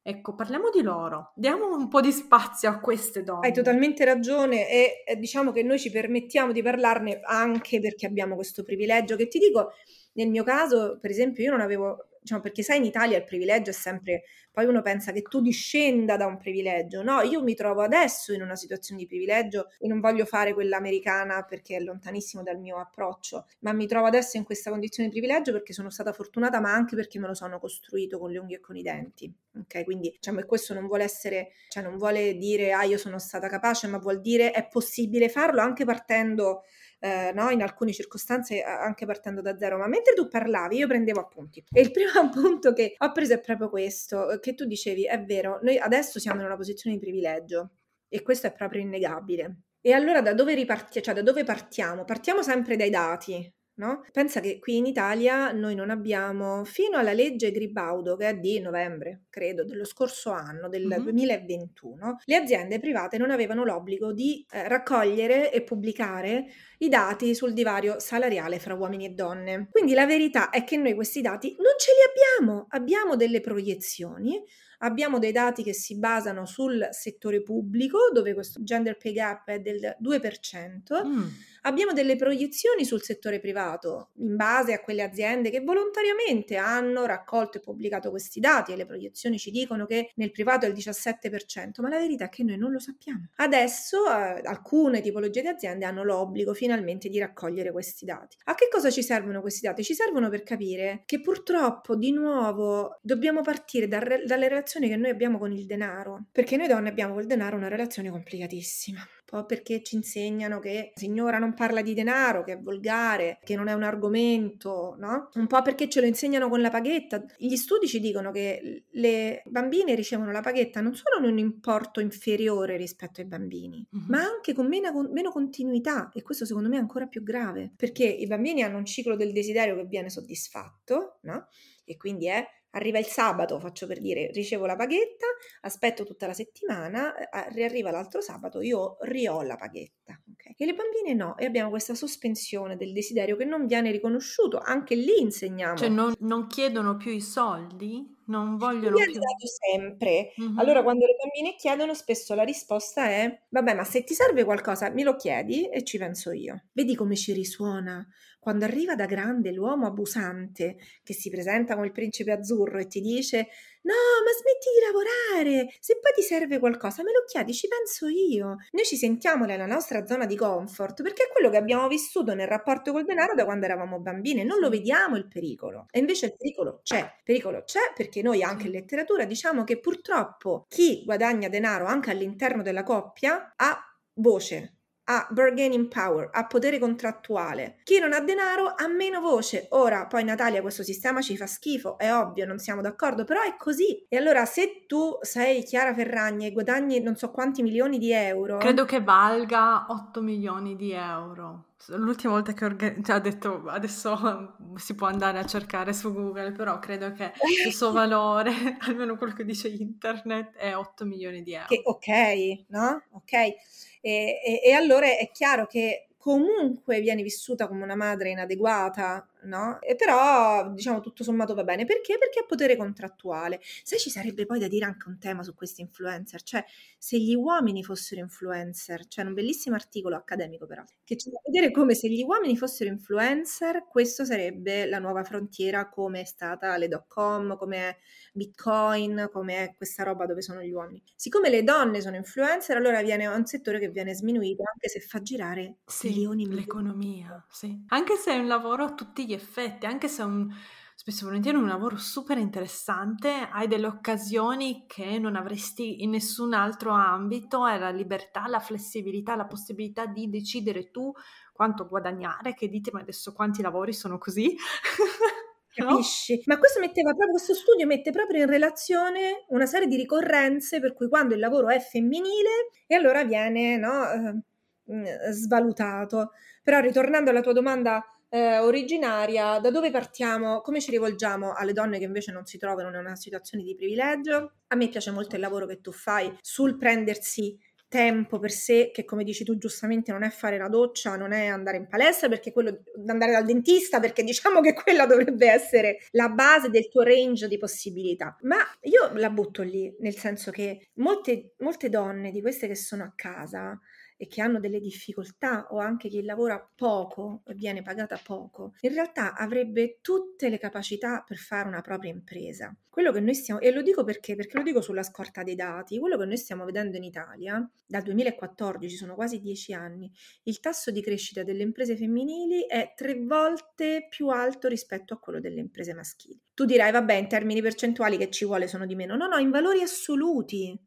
Ecco, parliamo di loro, diamo un po' di spazio a queste donne. Hai totalmente ragione e eh, diciamo che noi ci permettiamo di parlarne anche perché abbiamo questo privilegio che ti dico, nel mio caso per esempio io non avevo, diciamo perché sai in Italia il privilegio è sempre, poi uno pensa che tu discenda da un privilegio, no, io mi trovo adesso in una situazione di privilegio e non voglio fare quella americana perché è lontanissimo dal mio approccio, ma mi trovo adesso in questa condizione di privilegio perché sono stata fortunata ma anche perché me lo sono costruito con le unghie e con i denti. Ok, quindi diciamo che questo non vuole essere, cioè non vuole dire ah io sono stata capace, ma vuol dire è possibile farlo anche partendo eh, no, in alcune circostanze anche partendo da zero. Ma mentre tu parlavi io prendevo appunti e il primo appunto che ho preso è proprio questo che tu dicevi, è vero, noi adesso siamo in una posizione di privilegio e questo è proprio innegabile. E allora da dove ripartiamo? Cioè da dove partiamo? Partiamo sempre dai dati. No? Pensa che qui in Italia noi non abbiamo, fino alla legge Gribaudo che è di novembre, credo, dello scorso anno, del mm-hmm. duemilaventuno, le aziende private non avevano l'obbligo di eh, raccogliere e pubblicare i dati sul divario salariale fra uomini e donne. Quindi la verità è che noi questi dati non ce li abbiamo, abbiamo delle proiezioni, abbiamo dei dati che si basano sul settore pubblico, dove questo gender pay gap è del due per cento, mm. abbiamo delle proiezioni sul settore privato in base a quelle aziende che volontariamente hanno raccolto e pubblicato questi dati e le proiezioni ci dicono che nel privato è il diciassette per cento, ma la verità è che noi non lo sappiamo. Adesso eh, alcune tipologie di aziende hanno l'obbligo finalmente di raccogliere questi dati. A che cosa ci servono questi dati? Ci servono per capire che purtroppo di nuovo dobbiamo partire da re- dalle relazioni che noi abbiamo con il denaro, perché noi donne abbiamo col denaro una relazione complicatissima, un po' perché ci insegnano che signora non parla di denaro, che è volgare, che non è un argomento, no? Un po' perché ce lo insegnano con la paghetta. Gli studi ci dicono che le bambine ricevono la paghetta non solo in un importo inferiore rispetto ai bambini, mm-hmm. ma anche con meno, con meno continuità, e questo secondo me è ancora più grave, perché i bambini hanno un ciclo del desiderio che viene soddisfatto, no? E quindi è arriva il sabato, faccio per dire, ricevo la paghetta, aspetto tutta la settimana, riarriva l'altro sabato, io riho la paghetta. Okay? E le bambine no, e abbiamo questa sospensione del desiderio che non viene riconosciuto, anche lì insegniamo. Cioè non, non chiedono più i soldi? Non vogliono più. Mi ha dato sempre. Mm-hmm. Allora quando le bambine chiedono spesso la risposta è vabbè ma se ti serve qualcosa me lo chiedi e ci penso io. Vedi come ci risuona? Quando arriva da grande l'uomo abusante che si presenta come il principe azzurro e ti dice no ma smetti di lavorare, se poi ti serve qualcosa me lo chiedi, ci penso io. Noi ci sentiamo nella nostra zona di comfort perché è quello che abbiamo vissuto nel rapporto col denaro da quando eravamo bambine, non lo vediamo il pericolo e invece il pericolo c'è, il pericolo c'è perché noi anche in letteratura diciamo che purtroppo chi guadagna denaro anche all'interno della coppia ha voce, ha bargaining power, ha potere contrattuale. Chi non ha denaro ha meno voce. Ora, poi Natalia, questo sistema ci fa schifo, è ovvio, non siamo d'accordo, però è così. E allora se tu sei Chiara Ferragni e guadagni non so quanti milioni di euro... Credo che valga otto milioni di euro. L'ultima volta che ho organ... cioè, ha detto adesso si può andare a cercare su Google, però credo che il suo valore, almeno quello che dice internet, è otto milioni di euro. Che, ok, no? Ok. E, e, e allora è chiaro che comunque viene vissuta come una madre inadeguata no? E però, diciamo, tutto sommato va bene. Perché? Perché è potere contrattuale. Se ci sarebbe poi da dire anche un tema su questi influencer, cioè se gli uomini fossero influencer, cioè un bellissimo articolo accademico però, che ci fa vedere come se gli uomini fossero influencer, questo sarebbe la nuova frontiera, come è stata le dot com, come è Bitcoin, come è questa roba dove sono gli uomini. Siccome le donne sono influencer, allora viene un settore che viene sminuito, anche se fa girare sì, milioni di l'economia, sì. Anche se è un lavoro a tutti gli effetti, anche se è un, spesso volentieri un lavoro super interessante, hai delle occasioni che non avresti in nessun altro ambito, è la libertà, la flessibilità, la possibilità di decidere tu quanto guadagnare, che dite ma adesso quanti lavori sono così? Capisci? No? Ma questo metteva proprio, questo studio mette proprio in relazione una serie di ricorrenze per cui quando il lavoro è femminile e allora viene, no, eh, svalutato. Però ritornando alla tua domanda Eh, originaria, da dove partiamo, come ci rivolgiamo alle donne che invece non si trovano in una situazione di privilegio? A me piace molto il lavoro che tu fai sul prendersi tempo per sé, che come dici tu giustamente non è fare la doccia, non è andare in palestra, perché quello, andare dal dentista, perché diciamo che quella dovrebbe essere la base del tuo range di possibilità, ma io la butto lì, nel senso che molte, molte donne di queste che sono a casa e che hanno delle difficoltà, o anche chi lavora poco, viene pagata poco, in realtà avrebbe tutte le capacità per fare una propria impresa. Quello che noi stiamo, e lo dico perché, perché lo dico sulla scorta dei dati, quello che noi stiamo vedendo in Italia, dal duemilaquattordici, sono quasi dieci anni, il tasso di crescita delle imprese femminili è tre volte più alto rispetto a quello delle imprese maschili. Tu dirai, vabbè, in termini percentuali che ci vuole sono di meno. No, no, in valori assoluti.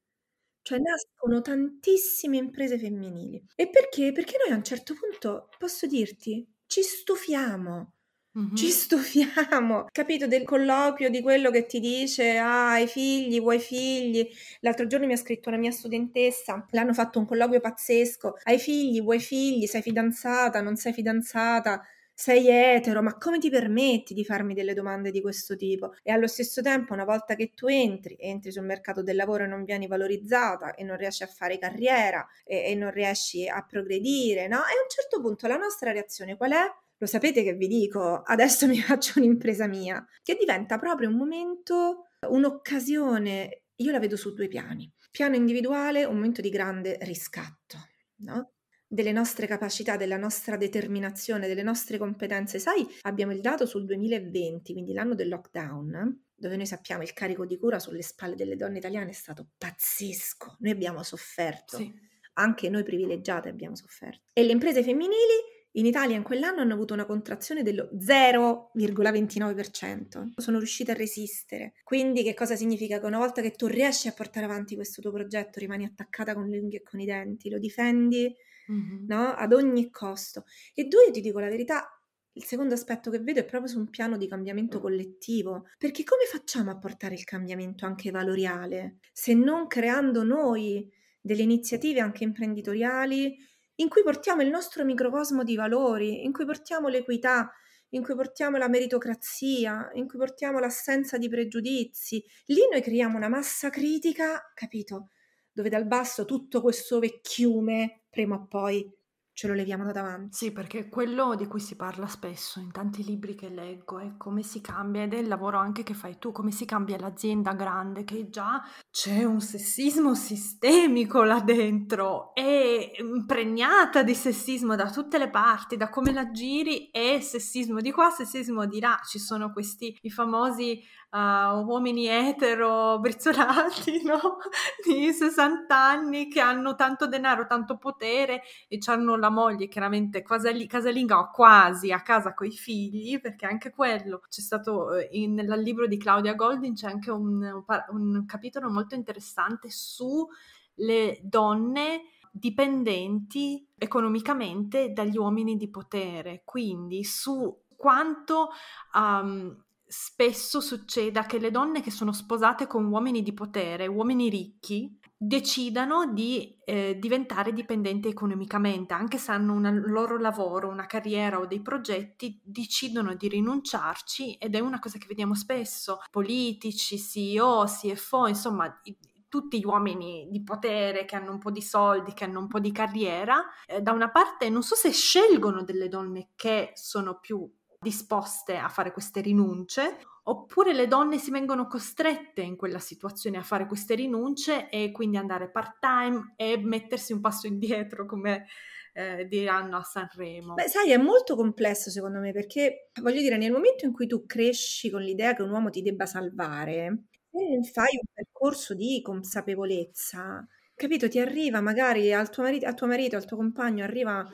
Cioè nascono tantissime imprese femminili. E perché? Perché noi a un certo punto, posso dirti, ci stufiamo. Mm-hmm. Ci stufiamo, capito, del colloquio, di quello che ti dice ah, hai figli, vuoi figli. L'altro giorno mi ha scritto una mia studentessa, l'hanno fatto un colloquio pazzesco, hai figli, vuoi figli, sei fidanzata, non sei fidanzata, sei etero, ma come ti permetti di farmi delle domande di questo tipo? E allo stesso tempo, una volta che tu entri, entri sul mercato del lavoro e non vieni valorizzata e non riesci a fare carriera e, e non riesci a progredire, no? E a un certo punto la nostra reazione qual è? Lo sapete che vi dico, adesso mi faccio un'impresa mia, che diventa proprio un momento, un'occasione, io la vedo su due piani. Piano individuale, un momento di grande riscatto, no? Delle nostre capacità, della nostra determinazione, delle nostre competenze. Sai, abbiamo il dato sul duemilaventi, quindi l'anno del lockdown, dove noi sappiamo il carico di cura sulle spalle delle donne italiane è stato pazzesco. Noi abbiamo sofferto, sì. Anche noi privilegiate abbiamo sofferto. E le imprese femminili in Italia in quell'anno hanno avuto una contrazione dello zero virgola ventinove per cento. Sono riuscite a resistere. Quindi che cosa significa? Che una volta che tu riesci a portare avanti questo tuo progetto rimani attaccata con le unghie e con i denti, lo difendi, mm-hmm. no? Ad ogni costo. E due, io ti dico la verità, il secondo aspetto che vedo è proprio su un piano di cambiamento collettivo, perché come facciamo a portare il cambiamento anche valoriale se non creando noi delle iniziative anche imprenditoriali in cui portiamo il nostro microcosmo di valori, in cui portiamo l'equità, in cui portiamo la meritocrazia, in cui portiamo l'assenza di pregiudizi. Lì noi creiamo una massa critica, capito? Dove dal basso tutto questo vecchiume prima o poi ce lo leviamo da davanti. Sì, perché quello di cui si parla spesso in tanti libri che leggo è come si cambia, ed è il lavoro anche che fai tu, come si cambia l'azienda grande, che già c'è un sessismo sistemico là dentro, è impregnata di sessismo da tutte le parti, da come la giri è sessismo di qua, sessismo di là, ci sono questi i famosi Uh, uomini etero brizzolati, no? Di sessanta anni che hanno tanto denaro, tanto potere e hanno la moglie chiaramente quasi, casalinga o quasi a casa coi figli, perché anche quello c'è stato in, nel libro di Claudia Goldin c'è anche un, un capitolo molto interessante sulle donne dipendenti economicamente dagli uomini di potere, quindi su quanto um, spesso succeda che le donne che sono sposate con uomini di potere, uomini ricchi, decidano di eh, diventare dipendenti economicamente, anche se hanno un loro lavoro, una carriera o dei progetti, decidono di rinunciarci, ed è una cosa che vediamo spesso, politici, C E O, C F O, insomma i, tutti gli uomini di potere che hanno un po' di soldi, che hanno un po' di carriera, eh, da una parte non so se scelgono delle donne che sono più disposte a fare queste rinunce, oppure le donne si vengono costrette in quella situazione a fare queste rinunce e quindi andare part-time e mettersi un passo indietro, come eh, diranno a Sanremo. Beh, sai, è molto complesso secondo me, perché voglio dire, nel momento in cui tu cresci con l'idea che un uomo ti debba salvare, se fai un percorso di consapevolezza, capito, ti arriva magari al tuo marito, al tuo marito, al tuo compagno, arriva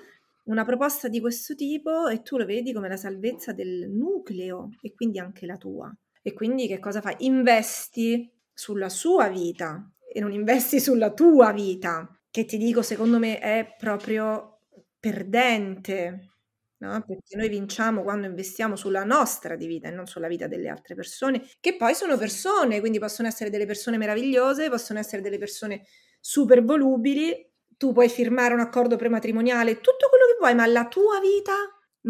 una proposta di questo tipo e tu lo vedi come la salvezza del nucleo e quindi anche la tua. E quindi che cosa fai? Investi sulla sua vita e non investi sulla tua vita, che ti dico secondo me è proprio perdente, no? Perché noi vinciamo quando investiamo sulla nostra di vita e non sulla vita delle altre persone, che poi sono persone, quindi possono essere delle persone meravigliose, possono essere delle persone super volubili. Tu puoi firmare un accordo prematrimoniale, tutto quello che vuoi, ma la tua vita,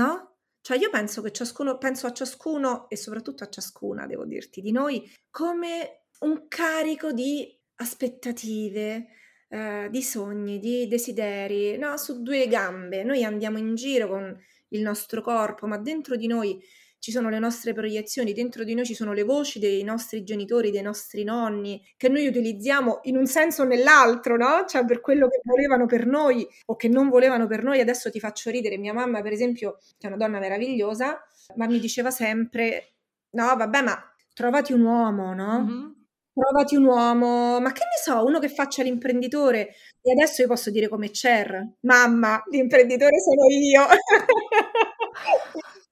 no? Cioè io penso che ciascuno, penso a ciascuno e soprattutto a ciascuna, devo dirti, di noi, come un carico di aspettative, eh, di sogni, di desideri, no? Su due gambe. Noi andiamo in giro con il nostro corpo, ma dentro di noi ci sono le nostre proiezioni, dentro di noi ci sono le voci dei nostri genitori, dei nostri nonni, che noi utilizziamo in un senso o nell'altro, no? Cioè per quello che volevano per noi o che non volevano per noi. Adesso ti faccio ridere, mia mamma per esempio, che è una donna meravigliosa, ma mi diceva sempre, no vabbè ma trovati un uomo, no? Mm-hmm. Trovati un uomo, ma che ne so, uno che faccia l'imprenditore. E adesso io posso dire come Cher, mamma, l'imprenditore sono io.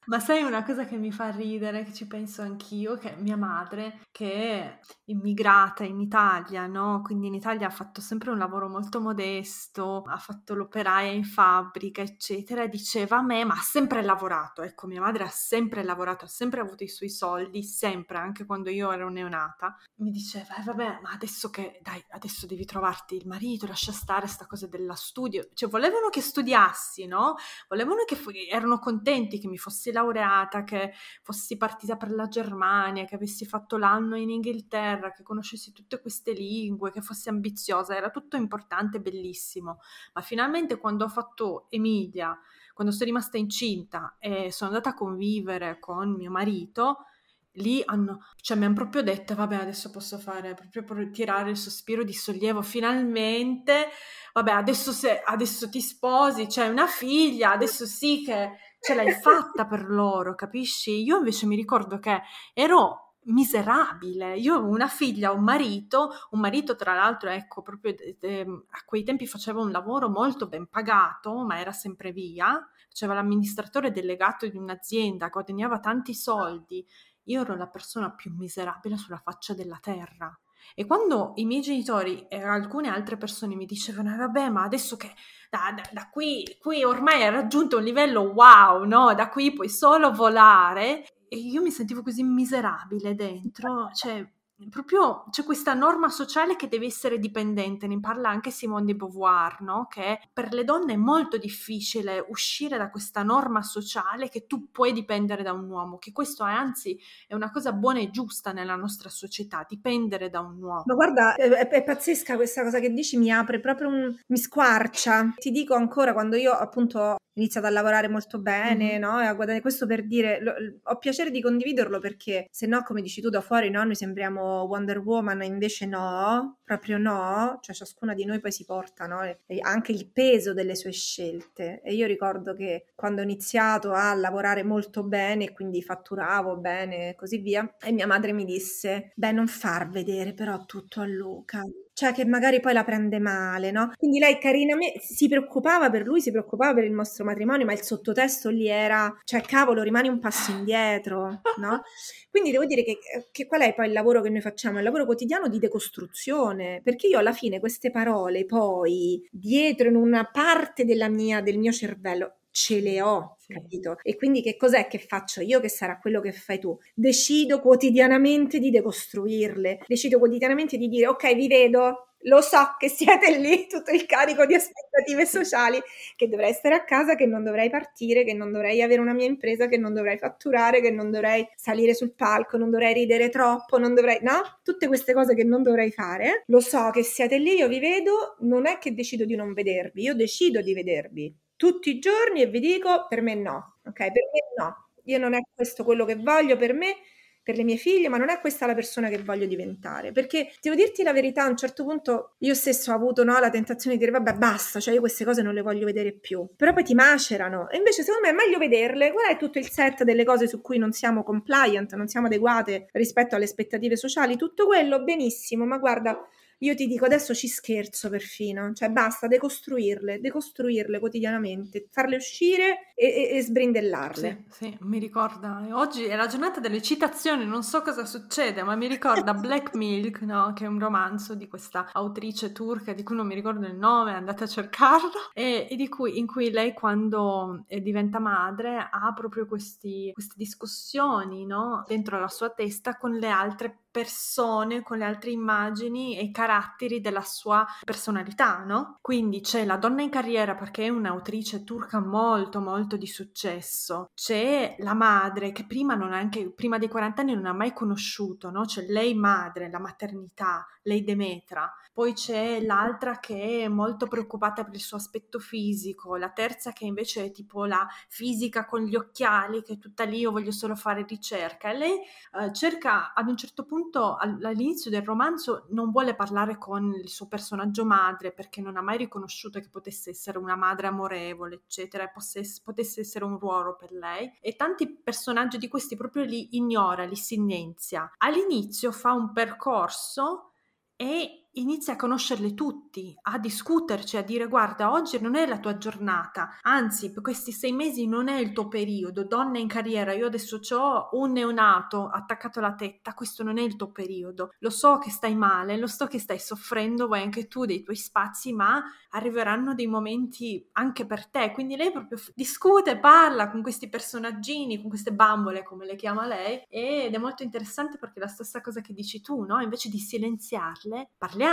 Ma sai una cosa che mi fa ridere, che ci penso anch'io, che mia madre, che è immigrata in Italia, no? Quindi in Italia ha fatto sempre un lavoro molto modesto, ha fatto l'operaia in fabbrica, eccetera, diceva a me, ma ha sempre lavorato, ecco, mia madre ha sempre lavorato, ha sempre avuto i suoi soldi, sempre, anche quando io ero neonata. Mi diceva, eh, vabbè, ma adesso che, dai, adesso devi trovarti il marito, lascia stare sta cosa della studio. Cioè volevano che studiassi, no? Volevano che, fu- erano contenti che mi fossi laureata, che fossi partita per la Germania, che avessi fatto l'anno in Inghilterra, che conoscessi tutte queste lingue, che fossi ambiziosa, era tutto importante, bellissimo. Ma finalmente quando ho fatto Emilia, quando sono rimasta incinta e sono andata a convivere con mio marito, lì hanno, cioè mi hanno proprio detto, vabbè adesso posso fare, proprio per tirare il sospiro di sollievo, finalmente, vabbè adesso, se, adesso ti sposi, c'è cioè una figlia, adesso sì che ce l'hai fatta per loro, capisci? Io invece mi ricordo che ero miserabile, io avevo una figlia, un marito, un marito tra l'altro, ecco, proprio eh, a quei tempi faceva un lavoro molto ben pagato, ma era sempre via, faceva l'amministratore delegato di un'azienda, guadagnava tanti soldi, io ero la persona più miserabile sulla faccia della terra. E quando i miei genitori e alcune altre persone mi dicevano eh vabbè ma adesso che da, da, da qui, qui ormai hai raggiunto un livello wow, no, da qui puoi solo volare, e io mi sentivo così miserabile dentro, cioè proprio c'è questa norma sociale che deve essere dipendente, ne parla anche Simone de Beauvoir, no? Che per le donne è molto difficile uscire da questa norma sociale che tu puoi dipendere da un uomo, che questo è, anzi è una cosa buona e giusta nella nostra società, dipendere da un uomo. Ma guarda, è, è pazzesca questa cosa che dici, mi apre proprio un... mi squarcia. Ti dico ancora, quando io appunto iniziato a lavorare molto bene, mm-hmm. no? E a guadagnare, questo per dire, lo, ho piacere di condividerlo perché se no, come dici tu, da fuori no, noi sembriamo Wonder Woman, invece no, proprio no, cioè ciascuna di noi poi si porta, no? E anche il peso delle sue scelte. E io ricordo che quando ho iniziato a lavorare molto bene, quindi fatturavo bene e così via, e mia madre mi disse, beh non far vedere però tutto a Luca, cioè che magari poi la prende male, no? Quindi lei carina me, si preoccupava per lui, si preoccupava per il nostro matrimonio, ma il sottotesto lì era, cioè cavolo, rimani un passo indietro, no? Quindi devo dire che, che qual è poi il lavoro che noi facciamo? Il lavoro quotidiano di decostruzione, perché io alla fine queste parole poi dietro in una parte della mia, del mio cervello ce le ho, sì. Capito? E quindi che cos'è che faccio io che sarà quello che fai tu? Decido quotidianamente di decostruirle, decido quotidianamente di dire ok, vi vedo, lo so che siete lì, tutto il carico di aspettative sociali, che dovrei stare a casa, che non dovrei partire, che non dovrei avere una mia impresa, che non dovrei fatturare, che non dovrei salire sul palco, non dovrei ridere troppo, non dovrei, no? Tutte queste cose che non dovrei fare, lo so che siete lì, io vi vedo, non è che decido di non vedervi, io decido di vedervi tutti i giorni e vi dico per me no, ok? Per me no. io non è questo quello che voglio per me, per le mie figlie, ma non è questa la persona che voglio diventare. Perché devo dirti la verità, a un certo punto io stesso ho avuto no, la tentazione di dire vabbè basta, cioè io queste cose non le voglio vedere più, però poi ti macerano, e invece secondo me è meglio vederle. Qual è tutto il set delle cose su cui non siamo compliant, non siamo adeguate rispetto alle aspettative sociali, tutto quello benissimo, ma guarda, io ti dico adesso ci scherzo perfino, cioè basta decostruirle, decostruirle quotidianamente, farle uscire e, e, e sbrindellarle. Sì, sì, mi ricorda, oggi è la giornata delle citazioni, non so cosa succede, ma mi ricorda Black Milk, no? Che è un romanzo di questa autrice turca di cui non mi ricordo il nome, andate a cercarlo, e, e di cui, in cui lei quando diventa madre ha proprio questi, queste discussioni, no? Dentro la sua testa con le altre persone, con le altre immagini e caratteri della sua personalità, no? Quindi c'è la donna in carriera, perché è un'autrice turca molto molto di successo, c'è la madre che prima non ha anche, prima dei quaranta anni non ha mai conosciuto, no? C'è lei madre, la maternità, lei Demetra, poi c'è l'altra che è molto preoccupata per il suo aspetto fisico, la terza che invece è tipo la fisica con gli occhiali, che è tutta lì, io voglio solo fare ricerca, e lei eh, cerca ad un certo punto, all'inizio del romanzo non vuole parlare con il suo personaggio madre perché non ha mai riconosciuto che potesse essere una madre amorevole, eccetera, e possesse, potesse essere un ruolo per lei, e tanti personaggi di questi proprio li ignora, li silenzia. All'inizio fa un percorso e inizia a conoscerle tutti, a discuterci, a dire guarda oggi non è la tua giornata, anzi per questi sei mesi non è il tuo periodo, donna in carriera, io adesso c'ho un neonato attaccato alla tetta, questo non è il tuo periodo, lo so che stai male, lo so che stai soffrendo, vuoi anche tu dei tuoi spazi, ma arriveranno dei momenti anche per te. Quindi lei proprio discute, parla con questi personaggini, con queste bambole come le chiama lei, ed è molto interessante perché è la stessa cosa che dici tu, no? Invece di silenziarle parliamo,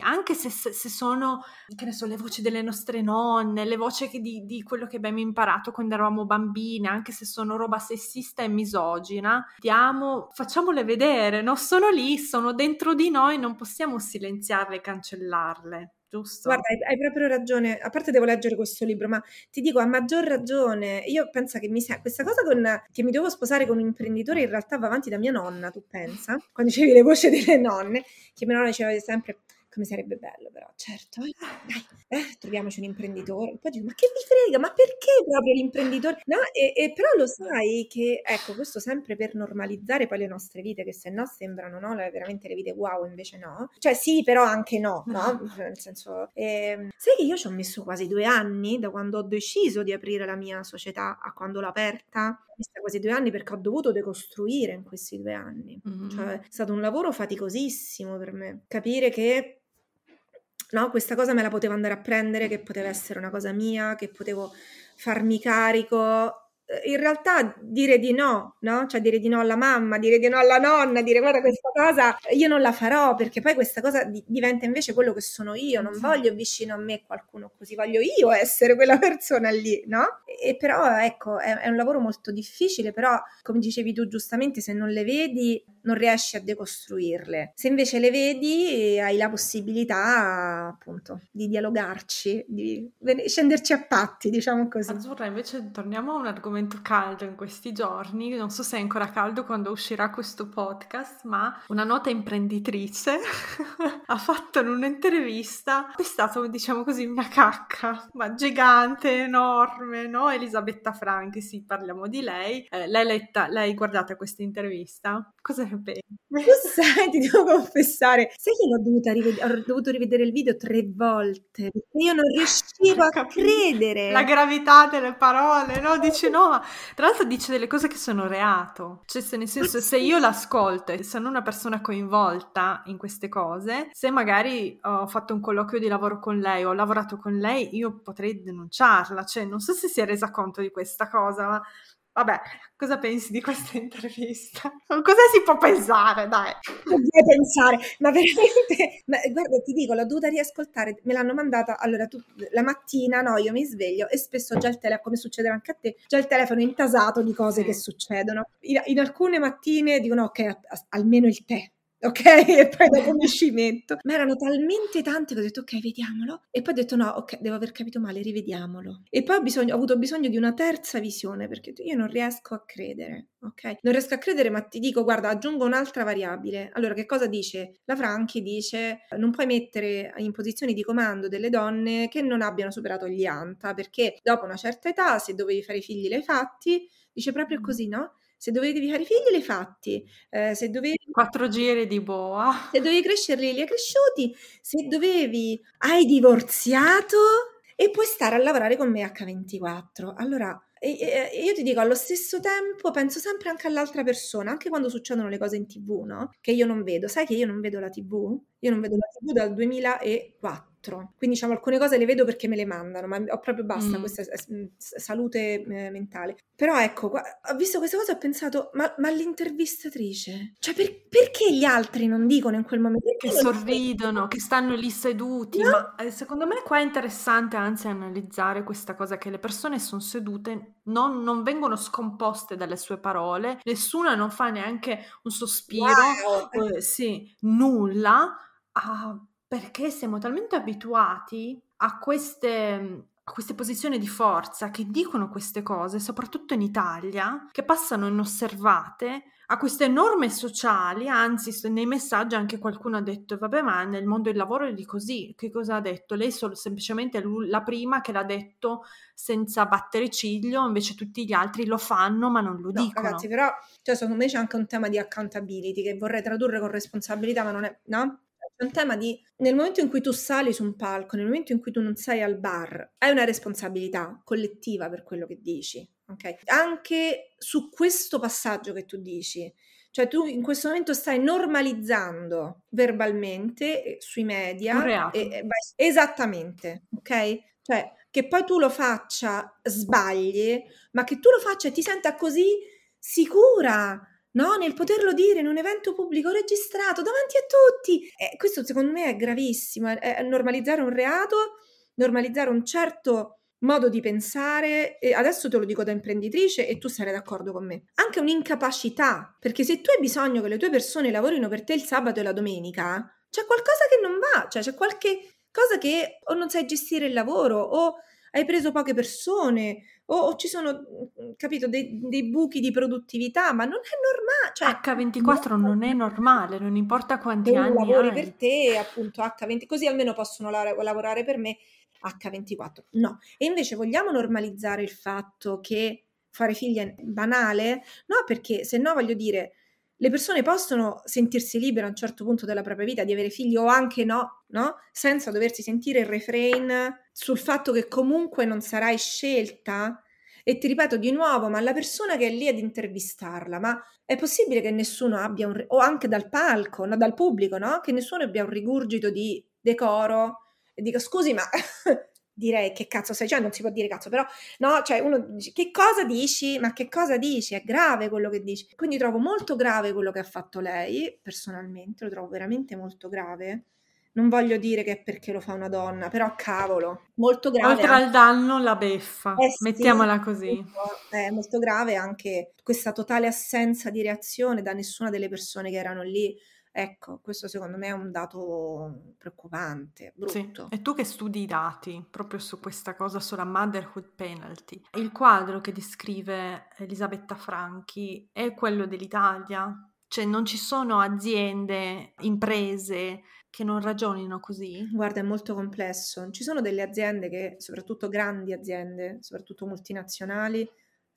anche se, se sono, che ne so, le voci delle nostre nonne, le voci che di, di quello che abbiamo imparato quando eravamo bambine, anche se sono roba sessista e misogina, diamo, facciamole vedere, no? Sono lì, sono dentro di noi, non possiamo silenziarle e cancellarle. Giusto. Guarda, hai, hai proprio ragione, a parte devo leggere questo libro, ma ti dico a maggior ragione, io penso che mi sia questa cosa con, che mi dovevo sposare con un imprenditore, in realtà va avanti da mia nonna, tu pensa, quando dicevi le voci delle nonne, che mia nonna diceva sempre come sarebbe bello però, certo, dai, eh, troviamoci un imprenditore, poi dico ma che vi frega, ma perché proprio l'imprenditore, no? E, e però lo sai che, ecco, questo sempre per normalizzare poi le nostre vite, che se no sembrano, no, le, veramente le vite wow, invece no, cioè sì però anche no, no, nel senso, eh, sai che io ci ho messo quasi due anni da quando ho deciso di aprire la mia società a quando l'ho aperta, quasi due anni perché ho dovuto decostruire in questi due anni, mm-hmm. Cioè è stato un lavoro faticosissimo per me, capire che no, questa cosa me la potevo andare a prendere, che poteva essere una cosa mia, che potevo farmi carico, in realtà dire di no, no? Cioè dire di no alla mamma, dire di no alla nonna, dire guarda questa cosa io non la farò, perché poi questa cosa di- diventa invece quello che sono io, non voglio vicino a me qualcuno così, voglio io essere quella persona lì, no? E, e però ecco, è, è un lavoro molto difficile, però come dicevi tu giustamente, se non le vedi non riesci a decostruirle, se invece le vedi hai la possibilità appunto di dialogarci, di ven- scenderci a patti, diciamo così. Azzurra, invece torniamo a un argomento caldo in questi giorni, non so se è ancora caldo quando uscirà questo podcast, ma una nota imprenditrice ha fatto in un'intervista, è stata diciamo così una cacca, ma gigante, enorme, no? Elisabetta Franchi, sì, parliamo di lei, eh, l'hai letta, l'hai guardata questa intervista? Cosa ne pensi? Tu sai, ti devo confessare, sai che l'ho dovuta rivedere, ho dovuto rivedere il video tre volte, perché io non riuscivo a credere. La gravità delle parole, no? Dice no, ma tra l'altro dice delle cose che sono reato, cioè se nel senso se io l'ascolto e sono una persona coinvolta in queste cose, se magari ho fatto un colloquio di lavoro con lei, ho lavorato con lei, io potrei denunciarla, cioè non so se si è resa conto di questa cosa, ma vabbè, cosa pensi di questa intervista? Cosa si può pensare, dai? Cosa pensare? Ma veramente, ma guarda, ti dico, l'ho dovuta riascoltare, me l'hanno mandata, allora tu, la mattina, no, io mi sveglio e spesso già il telefono, come succederà anche a te, già il telefono è intasato di cose sì. Che succedono. In, in alcune mattine dicono, ok, a, a, almeno il tè. ok? E poi dopo mi scimento. Ma erano talmente tante che ho detto ok, vediamolo. E poi ho detto no, ok, devo aver capito male, rivediamolo. E poi ho, bisogno, ho avuto bisogno di una terza visione, perché io non riesco a credere, ok? Non riesco a credere, ma ti dico, guarda, aggiungo un'altra variabile. Allora, che cosa dice? La Franchi dice non puoi mettere in posizioni di comando delle donne che non abbiano superato gli A N T A, perché dopo una certa età, se dovevi fare i figli l'hai fatti, dice proprio così, no? Se dovevi fare i figli, li hai fatti. Eh, se dovevi... Quattro giri di boa. Se dovevi crescerli, li hai cresciuti. Se dovevi... Hai divorziato e puoi stare a lavorare con me acca ventiquattro. Allora... E io ti dico, allo stesso tempo penso sempre anche all'altra persona, anche quando succedono le cose in tv, no? Che io non vedo, sai che io non vedo la tv? Io non vedo la tv dal duemilaquattro, quindi diciamo alcune cose le vedo perché me le mandano, ma ho proprio basta, mm. questa salute eh, mentale. Però ecco, ho visto questa cosa e ho pensato, ma, ma l'intervistatrice? Cioè per, perché gli altri non dicono in quel momento? Perché che sorridono, dico? Che stanno lì seduti, no? Ma eh, secondo me qua è interessante anzi analizzare questa cosa, che le persone sono sedute, Non, non vengono scomposte dalle sue parole, nessuna non fa neanche un sospiro, wow. eh, sì, nulla, ah, perché siamo talmente abituati a queste, a queste posizioni di forza che dicono queste cose, soprattutto in Italia, che passano inosservate a queste norme sociali, anzi nei messaggi anche qualcuno ha detto vabbè ma nel mondo del lavoro è di così, che cosa ha detto? Lei solo semplicemente la prima che l'ha detto senza battere ciglio, invece tutti gli altri lo fanno ma non lo no, dicono. Ragazzi, però cioè, secondo me c'è anche un tema di accountability che vorrei tradurre con responsabilità, ma non è, no? È un tema di, nel momento in cui tu sali su un palco, nel momento in cui tu non sei al bar, hai una responsabilità collettiva per quello che dici, ok? Anche su questo passaggio che tu dici, cioè tu in questo momento stai normalizzando verbalmente sui media, e, e, esattamente, ok? Cioè che poi tu lo faccia, sbagli, ma che tu lo faccia e ti senta così sicura, no, nel poterlo dire in un evento pubblico registrato davanti a tutti. Eh, questo secondo me è gravissimo, è, è normalizzare un reato, normalizzare un certo modo di pensare, e adesso te lo dico da imprenditrice e tu sarai d'accordo con me, anche un'incapacità, perché se tu hai bisogno che le tue persone lavorino per te il sabato e la domenica, c'è qualcosa che non va, cioè c'è qualche cosa che o non sai gestire il lavoro o hai preso poche persone, o, o ci sono, capito, dei, dei buchi di produttività, ma non è normale. Cioè, acca ventiquattro non, non è normale, non importa quanti anni lavori hai. Per te, appunto, acca venti, così almeno possono la- lavorare per me acca ventiquattro. No, e invece vogliamo normalizzare il fatto che fare figli è banale? No, perché se no, voglio dire, le persone possono sentirsi libere a un certo punto della propria vita di avere figli o anche no, no? Senza doversi sentire il refrain sul fatto che comunque non sarai scelta. E ti ripeto di nuovo, ma la persona che è lì ad intervistarla, ma è possibile che nessuno abbia un, o anche dal palco, no? Dal pubblico, no? Che nessuno abbia un rigurgito di decoro e dica scusi ma... Direi che cazzo stai dicendo, non si può dire cazzo, però no, cioè uno dice che cosa dici, ma che cosa dici, è grave quello che dici, quindi trovo molto grave quello che ha fatto lei, personalmente lo trovo veramente molto grave, non voglio dire che è perché lo fa una donna, però cavolo, molto grave. Oltre anche... al danno la beffa, eh, mettiamola sì, così. È molto grave anche questa totale assenza di reazione da nessuna delle persone che erano lì. Ecco, questo secondo me è un dato preoccupante, brutto. Sì. E tu che studi i dati proprio su questa cosa, sulla motherhood penalty, il quadro che descrive Elisabetta Franchi è quello dell'Italia? Cioè non ci sono aziende, imprese che non ragionino così? Guarda, è molto complesso. Ci sono delle aziende che, soprattutto grandi aziende, soprattutto multinazionali,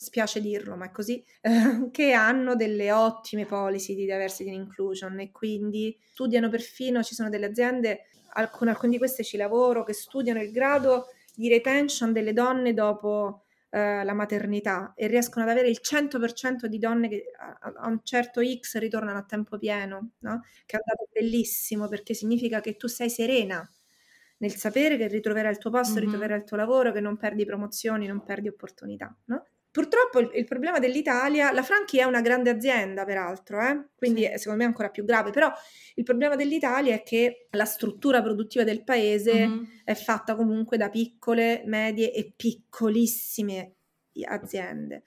spiace dirlo, ma è così, eh, che hanno delle ottime policy di diversity and inclusion e quindi studiano perfino, ci sono delle aziende, con alcune di queste ci lavoro, che studiano il grado di retention delle donne dopo eh, la maternità e riescono ad avere il cento per cento di donne che a, a un certo X ritornano a tempo pieno, no? Che è un dato bellissimo perché significa che tu sei serena nel sapere che ritroverai il tuo posto, mm-hmm. ritroverai il tuo lavoro, che non perdi promozioni, non perdi opportunità, no? Purtroppo il, il problema dell'Italia, la Franchi è una grande azienda peraltro, eh? Quindi sì. Secondo me è ancora più grave, però il problema dell'Italia è che la struttura produttiva del paese mm-hmm. è fatta comunque da piccole, medie e piccolissime aziende.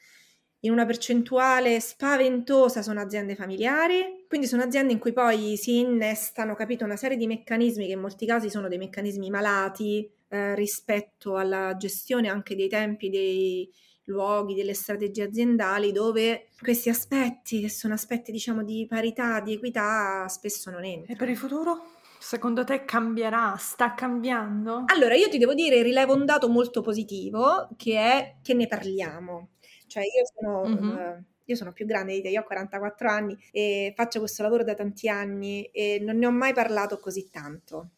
in una percentuale spaventosa sono aziende familiari, quindi sono aziende in cui poi si innestano, capito, una serie di meccanismi che in molti casi sono dei meccanismi malati eh, rispetto alla gestione anche dei tempi, dei luoghi, delle strategie aziendali, dove questi aspetti, che sono aspetti diciamo di parità, di equità, spesso non entrano. E per il futuro? Secondo te cambierà? Sta cambiando? Allora, io ti devo dire, rilevo un dato molto positivo, che è che ne parliamo. Cioè io sono, mm-hmm. uh, io sono più grande di te, io ho quarantaquattro anni e faccio questo lavoro da tanti anni e non ne ho mai parlato così tanto.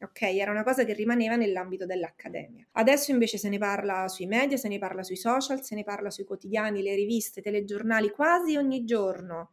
Ok, era una cosa che rimaneva nell'ambito dell'accademia. Adesso invece se ne parla sui media, se ne parla sui social, se ne parla sui quotidiani, le riviste, i telegiornali, quasi ogni giorno.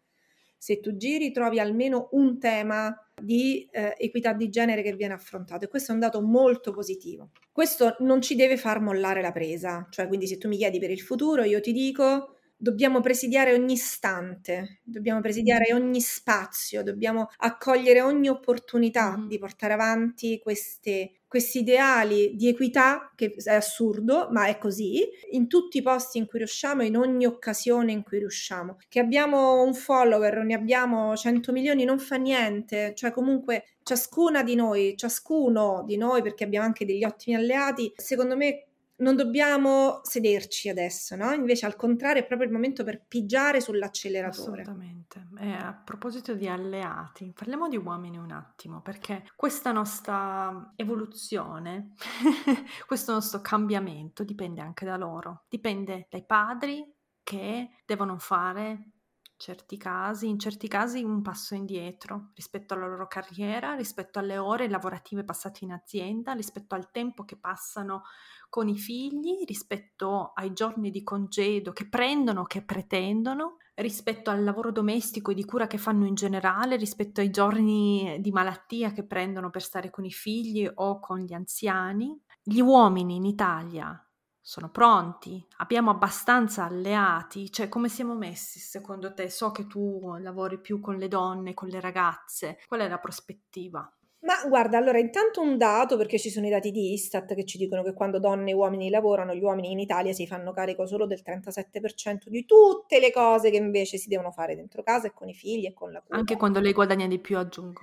Se tu giri trovi almeno un tema di eh, equità di genere che viene affrontato, e questo è un dato molto positivo. Questo non ci deve far mollare la presa, cioè quindi se tu mi chiedi per il futuro io ti dico... Dobbiamo presidiare ogni istante, dobbiamo presidiare ogni spazio, dobbiamo accogliere ogni opportunità mm. di portare avanti queste, questi ideali di equità, che è assurdo, ma è così, in tutti i posti in cui riusciamo, in ogni occasione in cui riusciamo. Che abbiamo un follower o ne abbiamo cento milioni non fa niente, cioè comunque ciascuna di noi, ciascuno di noi, perché abbiamo anche degli ottimi alleati, secondo me non dobbiamo sederci adesso, no? Invece al contrario è proprio il momento per pigiare sull'acceleratore. Assolutamente. E a proposito di alleati, parliamo di uomini un attimo, perché questa nostra evoluzione, questo nostro cambiamento dipende anche da loro. Dipende dai padri, che devono fare certi casi, in certi casi un passo indietro rispetto alla loro carriera, rispetto alle ore lavorative passate in azienda, rispetto al tempo che passano con i figli, rispetto ai giorni di congedo che prendono, che pretendono, rispetto al lavoro domestico e di cura che fanno in generale, rispetto ai giorni di malattia che prendono per stare con i figli o con gli anziani. Gli uomini in Italia sono pronti? Abbiamo abbastanza alleati? Cioè, come siamo messi secondo te? So che tu lavori più con le donne, con le ragazze. Qual è la prospettiva? Ma guarda, allora intanto un dato, perché ci sono i dati di Istat che ci dicono che quando donne e uomini lavorano, gli uomini in Italia si fanno carico solo del trentasette per cento di tutte le cose che invece si devono fare dentro casa e con i figli e con la cura. Anche quando lei guadagna di più, aggiungo.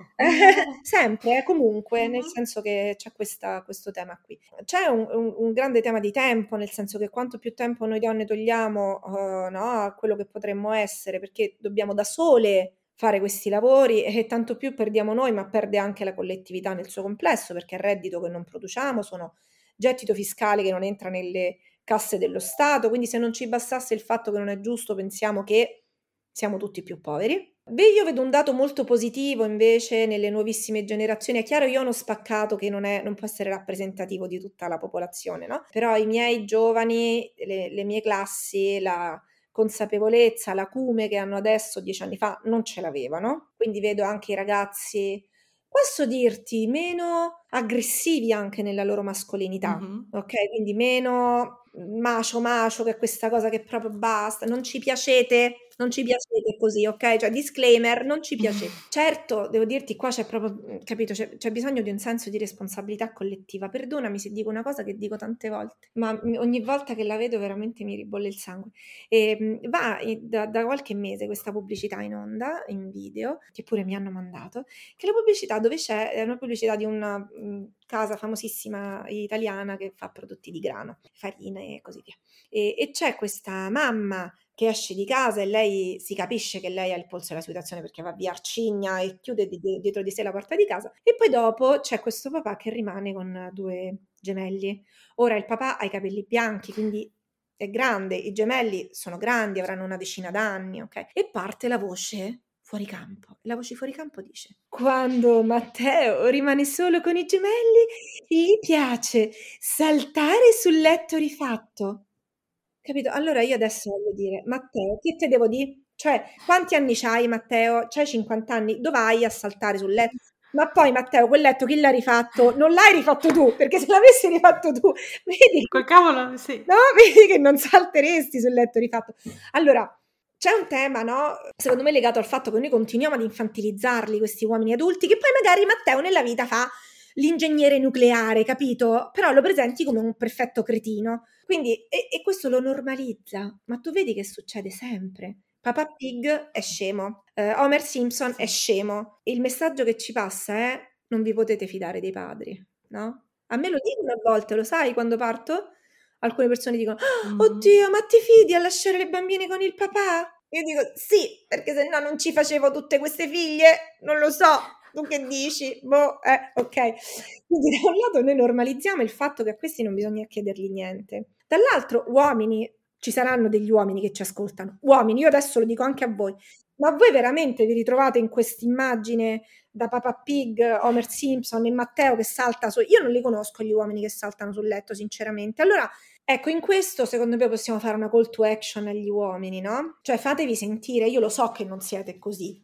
Sempre, comunque, mm-hmm. nel senso che c'è questa, questo tema qui. C'è un, un, un grande tema di tempo, nel senso che quanto più tempo noi donne togliamo uh, no, a quello che potremmo essere, perché dobbiamo da sole fare questi lavori, e tanto più perdiamo noi, ma perde anche la collettività nel suo complesso, perché è reddito che non produciamo, sono gettito fiscale che non entra nelle casse dello Stato, quindi se non ci bastasse il fatto che non è giusto, pensiamo che siamo tutti più poveri. Beh, io vedo un dato molto positivo invece nelle nuovissime generazioni. È chiaro, io ho uno spaccato che non, è, non può essere rappresentativo di tutta la popolazione, no? Però i miei giovani, le, le mie classi, la consapevolezza, l'acume che hanno adesso dieci anni fa non ce l'avevano, quindi vedo anche i ragazzi, posso dirti, meno aggressivi anche nella loro mascolinità, mm-hmm. ok? Quindi meno macio macio, che è questa cosa che proprio basta, non ci piacete, non ci piacete così, ok? Cioè disclaimer, non ci piacete. Certo, devo dirti, qua c'è proprio, capito, c'è, c'è bisogno di un senso di responsabilità collettiva. Perdonami se dico una cosa che dico tante volte, ma ogni volta che la vedo veramente mi ribolle il sangue. E, va da, da qualche mese questa pubblicità in onda, in video, che pure mi hanno mandato, che la pubblicità dove c'è, è una pubblicità di una mh, casa famosissima italiana che fa prodotti di grano, farina e così via. E, e c'è questa mamma che esce di casa e lei si capisce che lei ha il polso della situazione, perché va via arcigna e chiude di, di, dietro di sé la porta di casa, e poi dopo c'è questo papà che rimane con due gemelli. Ora il papà ha i capelli bianchi, quindi è grande, i gemelli sono grandi, avranno una decina d'anni, ok? E parte la voce fuori campo, la voce fuori campo dice: quando Matteo rimane solo con i gemelli gli piace saltare sul letto rifatto. Capito? Allora io adesso voglio dire, Matteo, che te devo dire? Cioè, quanti anni c'hai, Matteo? C'hai cinquanta anni? Dov'hai a saltare sul letto? Ma poi, Matteo, quel letto chi l'ha rifatto? Non l'hai rifatto tu, perché se l'avessi rifatto tu, vedi, col cavolo, sì. No, vedi che non salteresti sul letto rifatto. Allora, c'è un tema, no? Secondo me legato al fatto che noi continuiamo ad infantilizzarli, questi uomini adulti, che poi magari Matteo nella vita fa l'ingegnere nucleare, capito? Però lo presenti come un perfetto cretino. Quindi, e, e questo lo normalizza. Ma tu vedi che succede sempre. Papà Pig è scemo, eh, Homer Simpson è scemo. Il messaggio che ci passa è: non vi potete fidare dei padri, no? A me lo dicono a volte, lo sai, quando parto? Alcune persone dicono: oh, oddio, ma ti fidi a lasciare le bambine con il papà? Io dico sì, perché se no non ci facevo tutte queste figlie, non lo so, tu che dici? Boh, eh, ok. Quindi da un lato noi normalizziamo il fatto che a questi non bisogna chiedergli niente. Dall'altro, uomini, ci saranno degli uomini che ci ascoltano. Uomini, io adesso lo dico anche a voi. Ma voi veramente vi ritrovate in quest'immagine da Papa Pig, Homer Simpson e Matteo che salta su? Io non li conosco gli uomini che saltano sul letto, sinceramente. Allora, ecco, in questo secondo me possiamo fare una call to action agli uomini, no? Cioè fatevi sentire, io lo so che non siete così,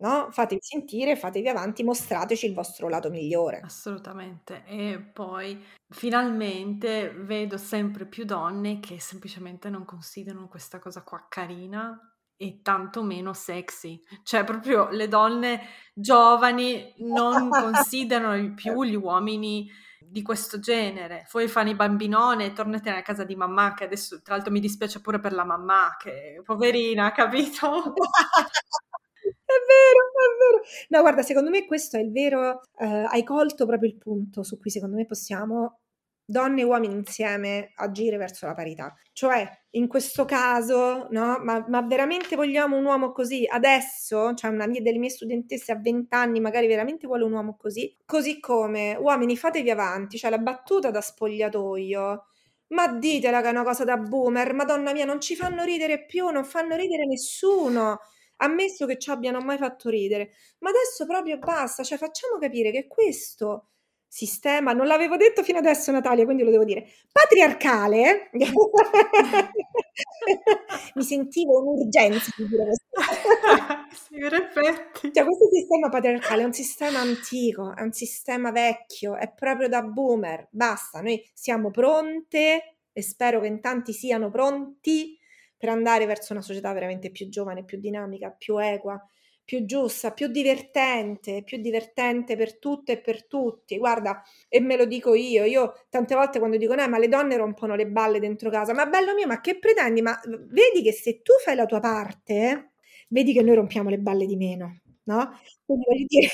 no? Fatevi sentire, fatevi avanti, mostrateci il vostro lato migliore. Assolutamente. E poi finalmente vedo sempre più donne che semplicemente non considerano questa cosa qua carina e tanto meno sexy, cioè proprio le donne giovani non considerano più gli uomini di questo genere. Voi fanno i bambinone, tornate nella casa di mamma, che adesso tra l'altro mi dispiace pure per la mamma, che poverina, capito? È vero, è vero. No, guarda, secondo me questo è il vero, eh, hai colto proprio il punto su cui secondo me possiamo, donne e uomini insieme, agire verso la parità. Cioè, in questo caso, no? Ma, ma veramente vogliamo un uomo così? Adesso, cioè una mia, delle mie studentesse a vent'anni magari veramente vuole un uomo così? Così come, uomini, fatevi avanti, cioè la battuta da spogliatoio, ma ditela che è una cosa da boomer, madonna mia, non ci fanno ridere più, non fanno ridere nessuno, ammesso che ci abbiano mai fatto ridere. Ma adesso proprio basta, cioè facciamo capire che questo sistema, non l'avevo detto fino adesso Natalia, quindi lo devo dire, patriarcale, mi sentivo un'urgenza di dire questo. Cioè, questo sistema patriarcale è un sistema antico, è un sistema vecchio, è proprio da boomer, basta, noi siamo pronte e spero che in tanti siano pronti per andare verso una società veramente più giovane, più dinamica, più equa, più giusta, più divertente, più divertente per tutte e per tutti. Guarda, e me lo dico io, io tante volte quando dico no, ma le donne rompono le balle dentro casa, ma bello mio, ma che pretendi? Ma vedi che se tu fai la tua parte, vedi che noi rompiamo le balle di meno, no? Quindi voglio dire,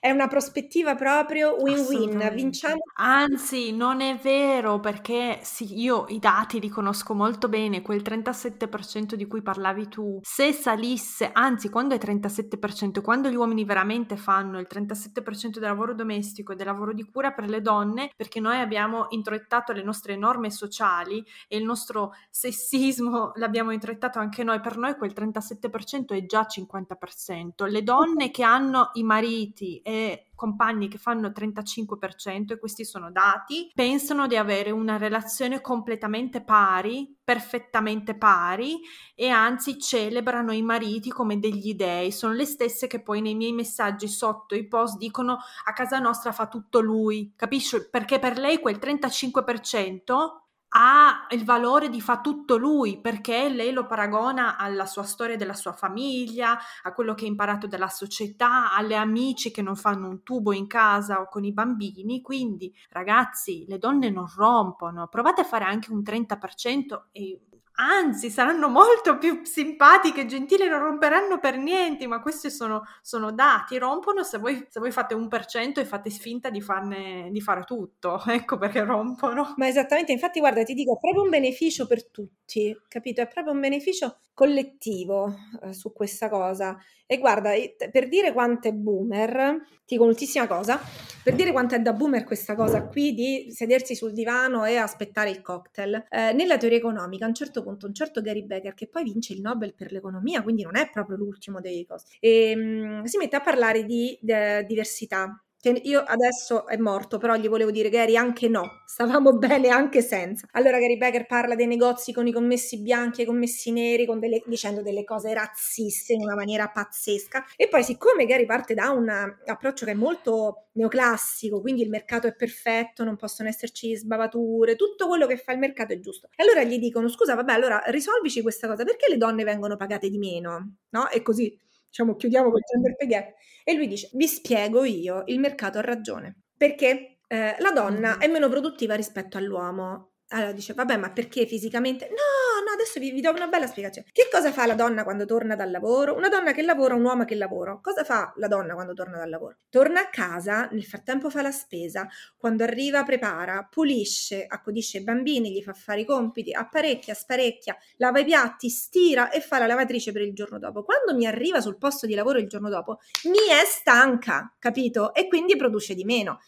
è una prospettiva proprio win-win, vinciamo. Anzi, non è vero, perché sì, io i dati li conosco molto bene, quel trentasette per cento di cui parlavi tu, se salisse, anzi quando è trentasette per cento, quando gli uomini veramente fanno il trentasette per cento del lavoro domestico e del lavoro di cura per le donne, perché noi abbiamo introiettato le nostre norme sociali e il nostro sessismo l'abbiamo introiettato anche noi, per noi quel trentasette per cento è già cinquanta per cento, le donne che hanno hanno i mariti e compagni che fanno trentacinque per cento, e questi sono dati, pensano di avere una relazione completamente pari, perfettamente pari, e anzi celebrano i mariti come degli dei. Sono le stesse che poi nei miei messaggi sotto i post dicono a casa nostra fa tutto lui, capisci? Perché per lei quel trentacinque per cento ha il valore di fa tutto lui, perché lei lo paragona alla sua storia della sua famiglia, a quello che ha imparato dalla società, alle amici che non fanno un tubo in casa o con i bambini. Quindi ragazzi, le donne non rompono, provate a fare anche un trenta per cento e anzi saranno molto più simpatiche e gentili, non romperanno per niente, ma questi sono, sono dati, rompono se voi, se voi fate un per cento e fate finta di farne, di fare tutto, ecco perché rompono. Ma esattamente, infatti guarda, ti dico, è proprio un beneficio per tutti, capito? È proprio un beneficio collettivo eh, su questa cosa. E guarda, per dire quanto è boomer, ti dico un'ultima cosa, per dire quanto è da boomer questa cosa qui di sedersi sul divano e aspettare il cocktail, eh, nella teoria economica a un certo punto un certo Gary Becker, che poi vince il Nobel per l'economia, quindi non è proprio l'ultimo dei cosi, e, mh, si mette a parlare di, di diversità, che io adesso è morto, però gli volevo dire Gary anche no, stavamo bene anche senza. Allora Gary Becker parla dei negozi con i commessi bianchi e i commessi neri, con delle, dicendo delle cose razziste in una maniera pazzesca, e poi siccome Gary parte da un approccio che è molto neoclassico, quindi il mercato è perfetto, non possono esserci sbavature, tutto quello che fa il mercato è giusto, e allora gli dicono scusa vabbè, allora risolvici questa cosa, perché le donne vengono pagate di meno, no? E così diciamo chiudiamo col gender pay gap, e lui dice vi spiego io, il mercato ha ragione. perché eh, la donna è meno produttiva rispetto all'uomo. Allora dice, vabbè, ma perché fisicamente? No, no, adesso vi, vi do una bella spiegazione. Che cosa fa la donna quando torna dal lavoro? Una donna che lavora, un uomo che lavora. Cosa fa la donna quando torna dal lavoro? Torna a casa, nel frattempo fa la spesa, quando arriva prepara, pulisce, accudisce i bambini, gli fa fare i compiti, apparecchia, sparecchia, lava i piatti, stira e fa la lavatrice per il giorno dopo. Quando mi arriva sul posto di lavoro il giorno dopo, mi è stanca, capito? E quindi produce di meno.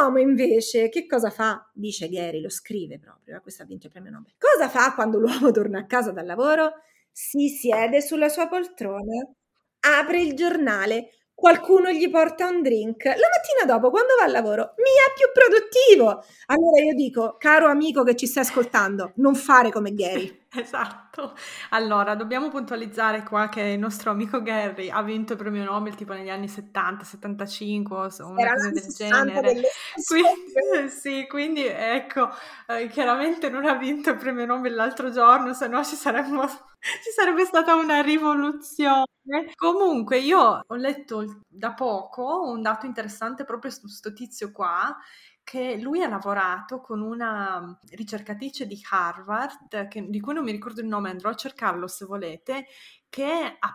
L'uomo invece che cosa fa? Dice Gary, lo scrive proprio, questo ha vinto il premio Nobel. Cosa fa quando l'uomo torna a casa dal lavoro? Si siede sulla sua poltrona, apre il giornale, qualcuno gli porta un drink. La mattina dopo, quando va al lavoro, mi è più produttivo. Allora io dico, caro amico che ci stai ascoltando, non fare come Gary. Esatto, allora dobbiamo puntualizzare qua che il nostro amico Gary ha vinto il premio Nobel tipo negli anni settanta settantacinque o una Era cosa del genere, delle... quindi, sì, quindi ecco, eh, chiaramente non ha vinto il premio Nobel l'altro giorno, se no ci saremmo... ci sarebbe stata una rivoluzione. Comunque io ho letto da poco un dato interessante proprio su sto tizio qua, che lui ha lavorato con una ricercatrice di Harvard, che, di cui non mi ricordo il nome, andrò a cercarlo se volete, che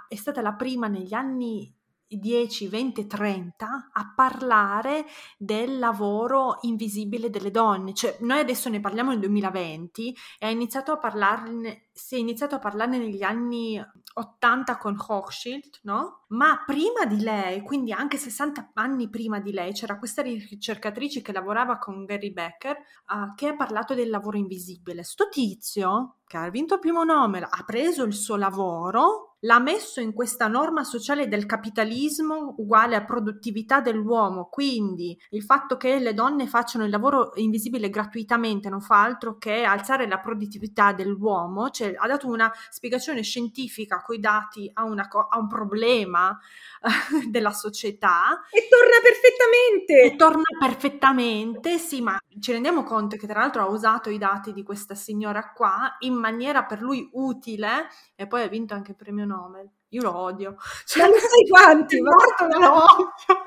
è stata la prima negli anni dieci, venti, trenta a parlare del lavoro invisibile delle donne. Cioè noi adesso ne parliamo nel duemilaventi e ha iniziato a parlarne, si è iniziato a parlarne negli anni ottanta con Hochschild, no? Ma prima di lei, quindi anche sessanta anni prima di lei, c'era questa ricercatrice che lavorava con Gary Becker uh, che ha parlato del lavoro invisibile. Sto tizio, che ha vinto il primo Nobel, ha preso il suo lavoro, l'ha messo in questa norma sociale del capitalismo uguale a produttività dell'uomo, quindi il fatto che le donne facciano il lavoro invisibile gratuitamente non fa altro che alzare la produttività dell'uomo, cioè ha dato una spiegazione scientifica coi dati a, una, a un problema eh, della società. E torna perfettamente! E torna perfettamente, sì, ma ci rendiamo conto che tra l'altro ha usato i dati di questa signora qua in maniera per lui utile e poi ha vinto anche il premio Nobel. Io lo odio, cioè, ma non sai quanti, ma lo odio.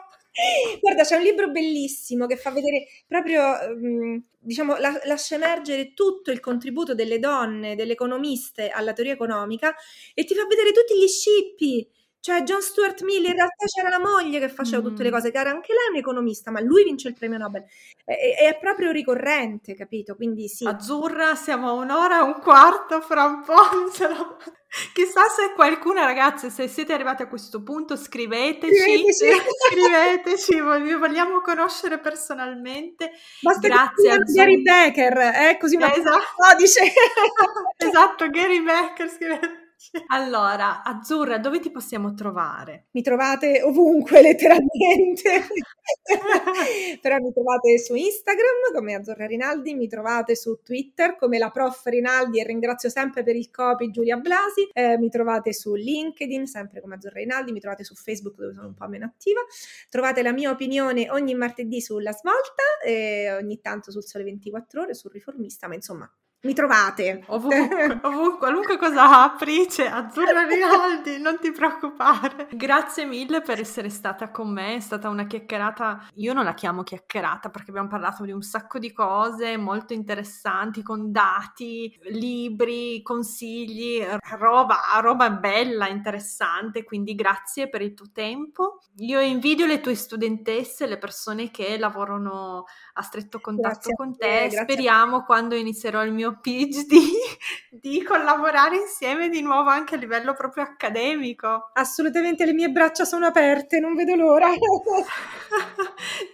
Guarda, c'è un libro bellissimo che fa vedere proprio, diciamo, la, lascia emergere tutto il contributo delle donne, delle economiste alla teoria economica e ti fa vedere tutti gli scippi. Cioè John Stuart Mill, in realtà c'era la moglie che faceva tutte le cose, che era anche lei un'economista, ma lui vince il premio Nobel. E, è proprio ricorrente, capito? Quindi sì. Azzurra, siamo a un'ora e un quarto, fra un po'. Chissà se qualcuna, ragazze, se siete arrivate a questo punto, scriveteci, scriveteci, scriveteci vogliamo conoscere personalmente. Basta. Grazie a Gary Becker, eh, così una esatto. Codice. Esatto, Gary Becker, scrivete. Allora, Azzurra, dove ti possiamo trovare? Mi trovate ovunque, letteralmente, però mi trovate su Instagram come Azzurra Rinaldi, mi trovate su Twitter come la prof Rinaldi e ringrazio sempre per il copy Giulia Blasi, eh, mi trovate su LinkedIn sempre come Azzurra Rinaldi, mi trovate su Facebook dove sono un po' meno attiva, trovate la mia opinione ogni martedì sulla Svolta e ogni tanto sul Sole ventiquattro Ore, sul Riformista, ma insomma... mi trovate ovunque, ovunque, qualunque cosa apri c'è Azzurra Rinaldi, non ti preoccupare. Grazie mille per essere stata con me, è stata una chiacchierata, io non la chiamo chiacchierata perché abbiamo parlato di un sacco di cose molto interessanti con dati, libri, consigli, roba, roba bella, interessante, quindi grazie per il tuo tempo. Io invidio le tue studentesse, le persone che lavorano a stretto contatto grazie con te, te speriamo quando inizierò il mio PhD di collaborare insieme di nuovo anche a livello proprio accademico. Assolutamente, le mie braccia sono aperte, non vedo l'ora.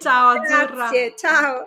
Ciao Azzurra. Grazie, ciao.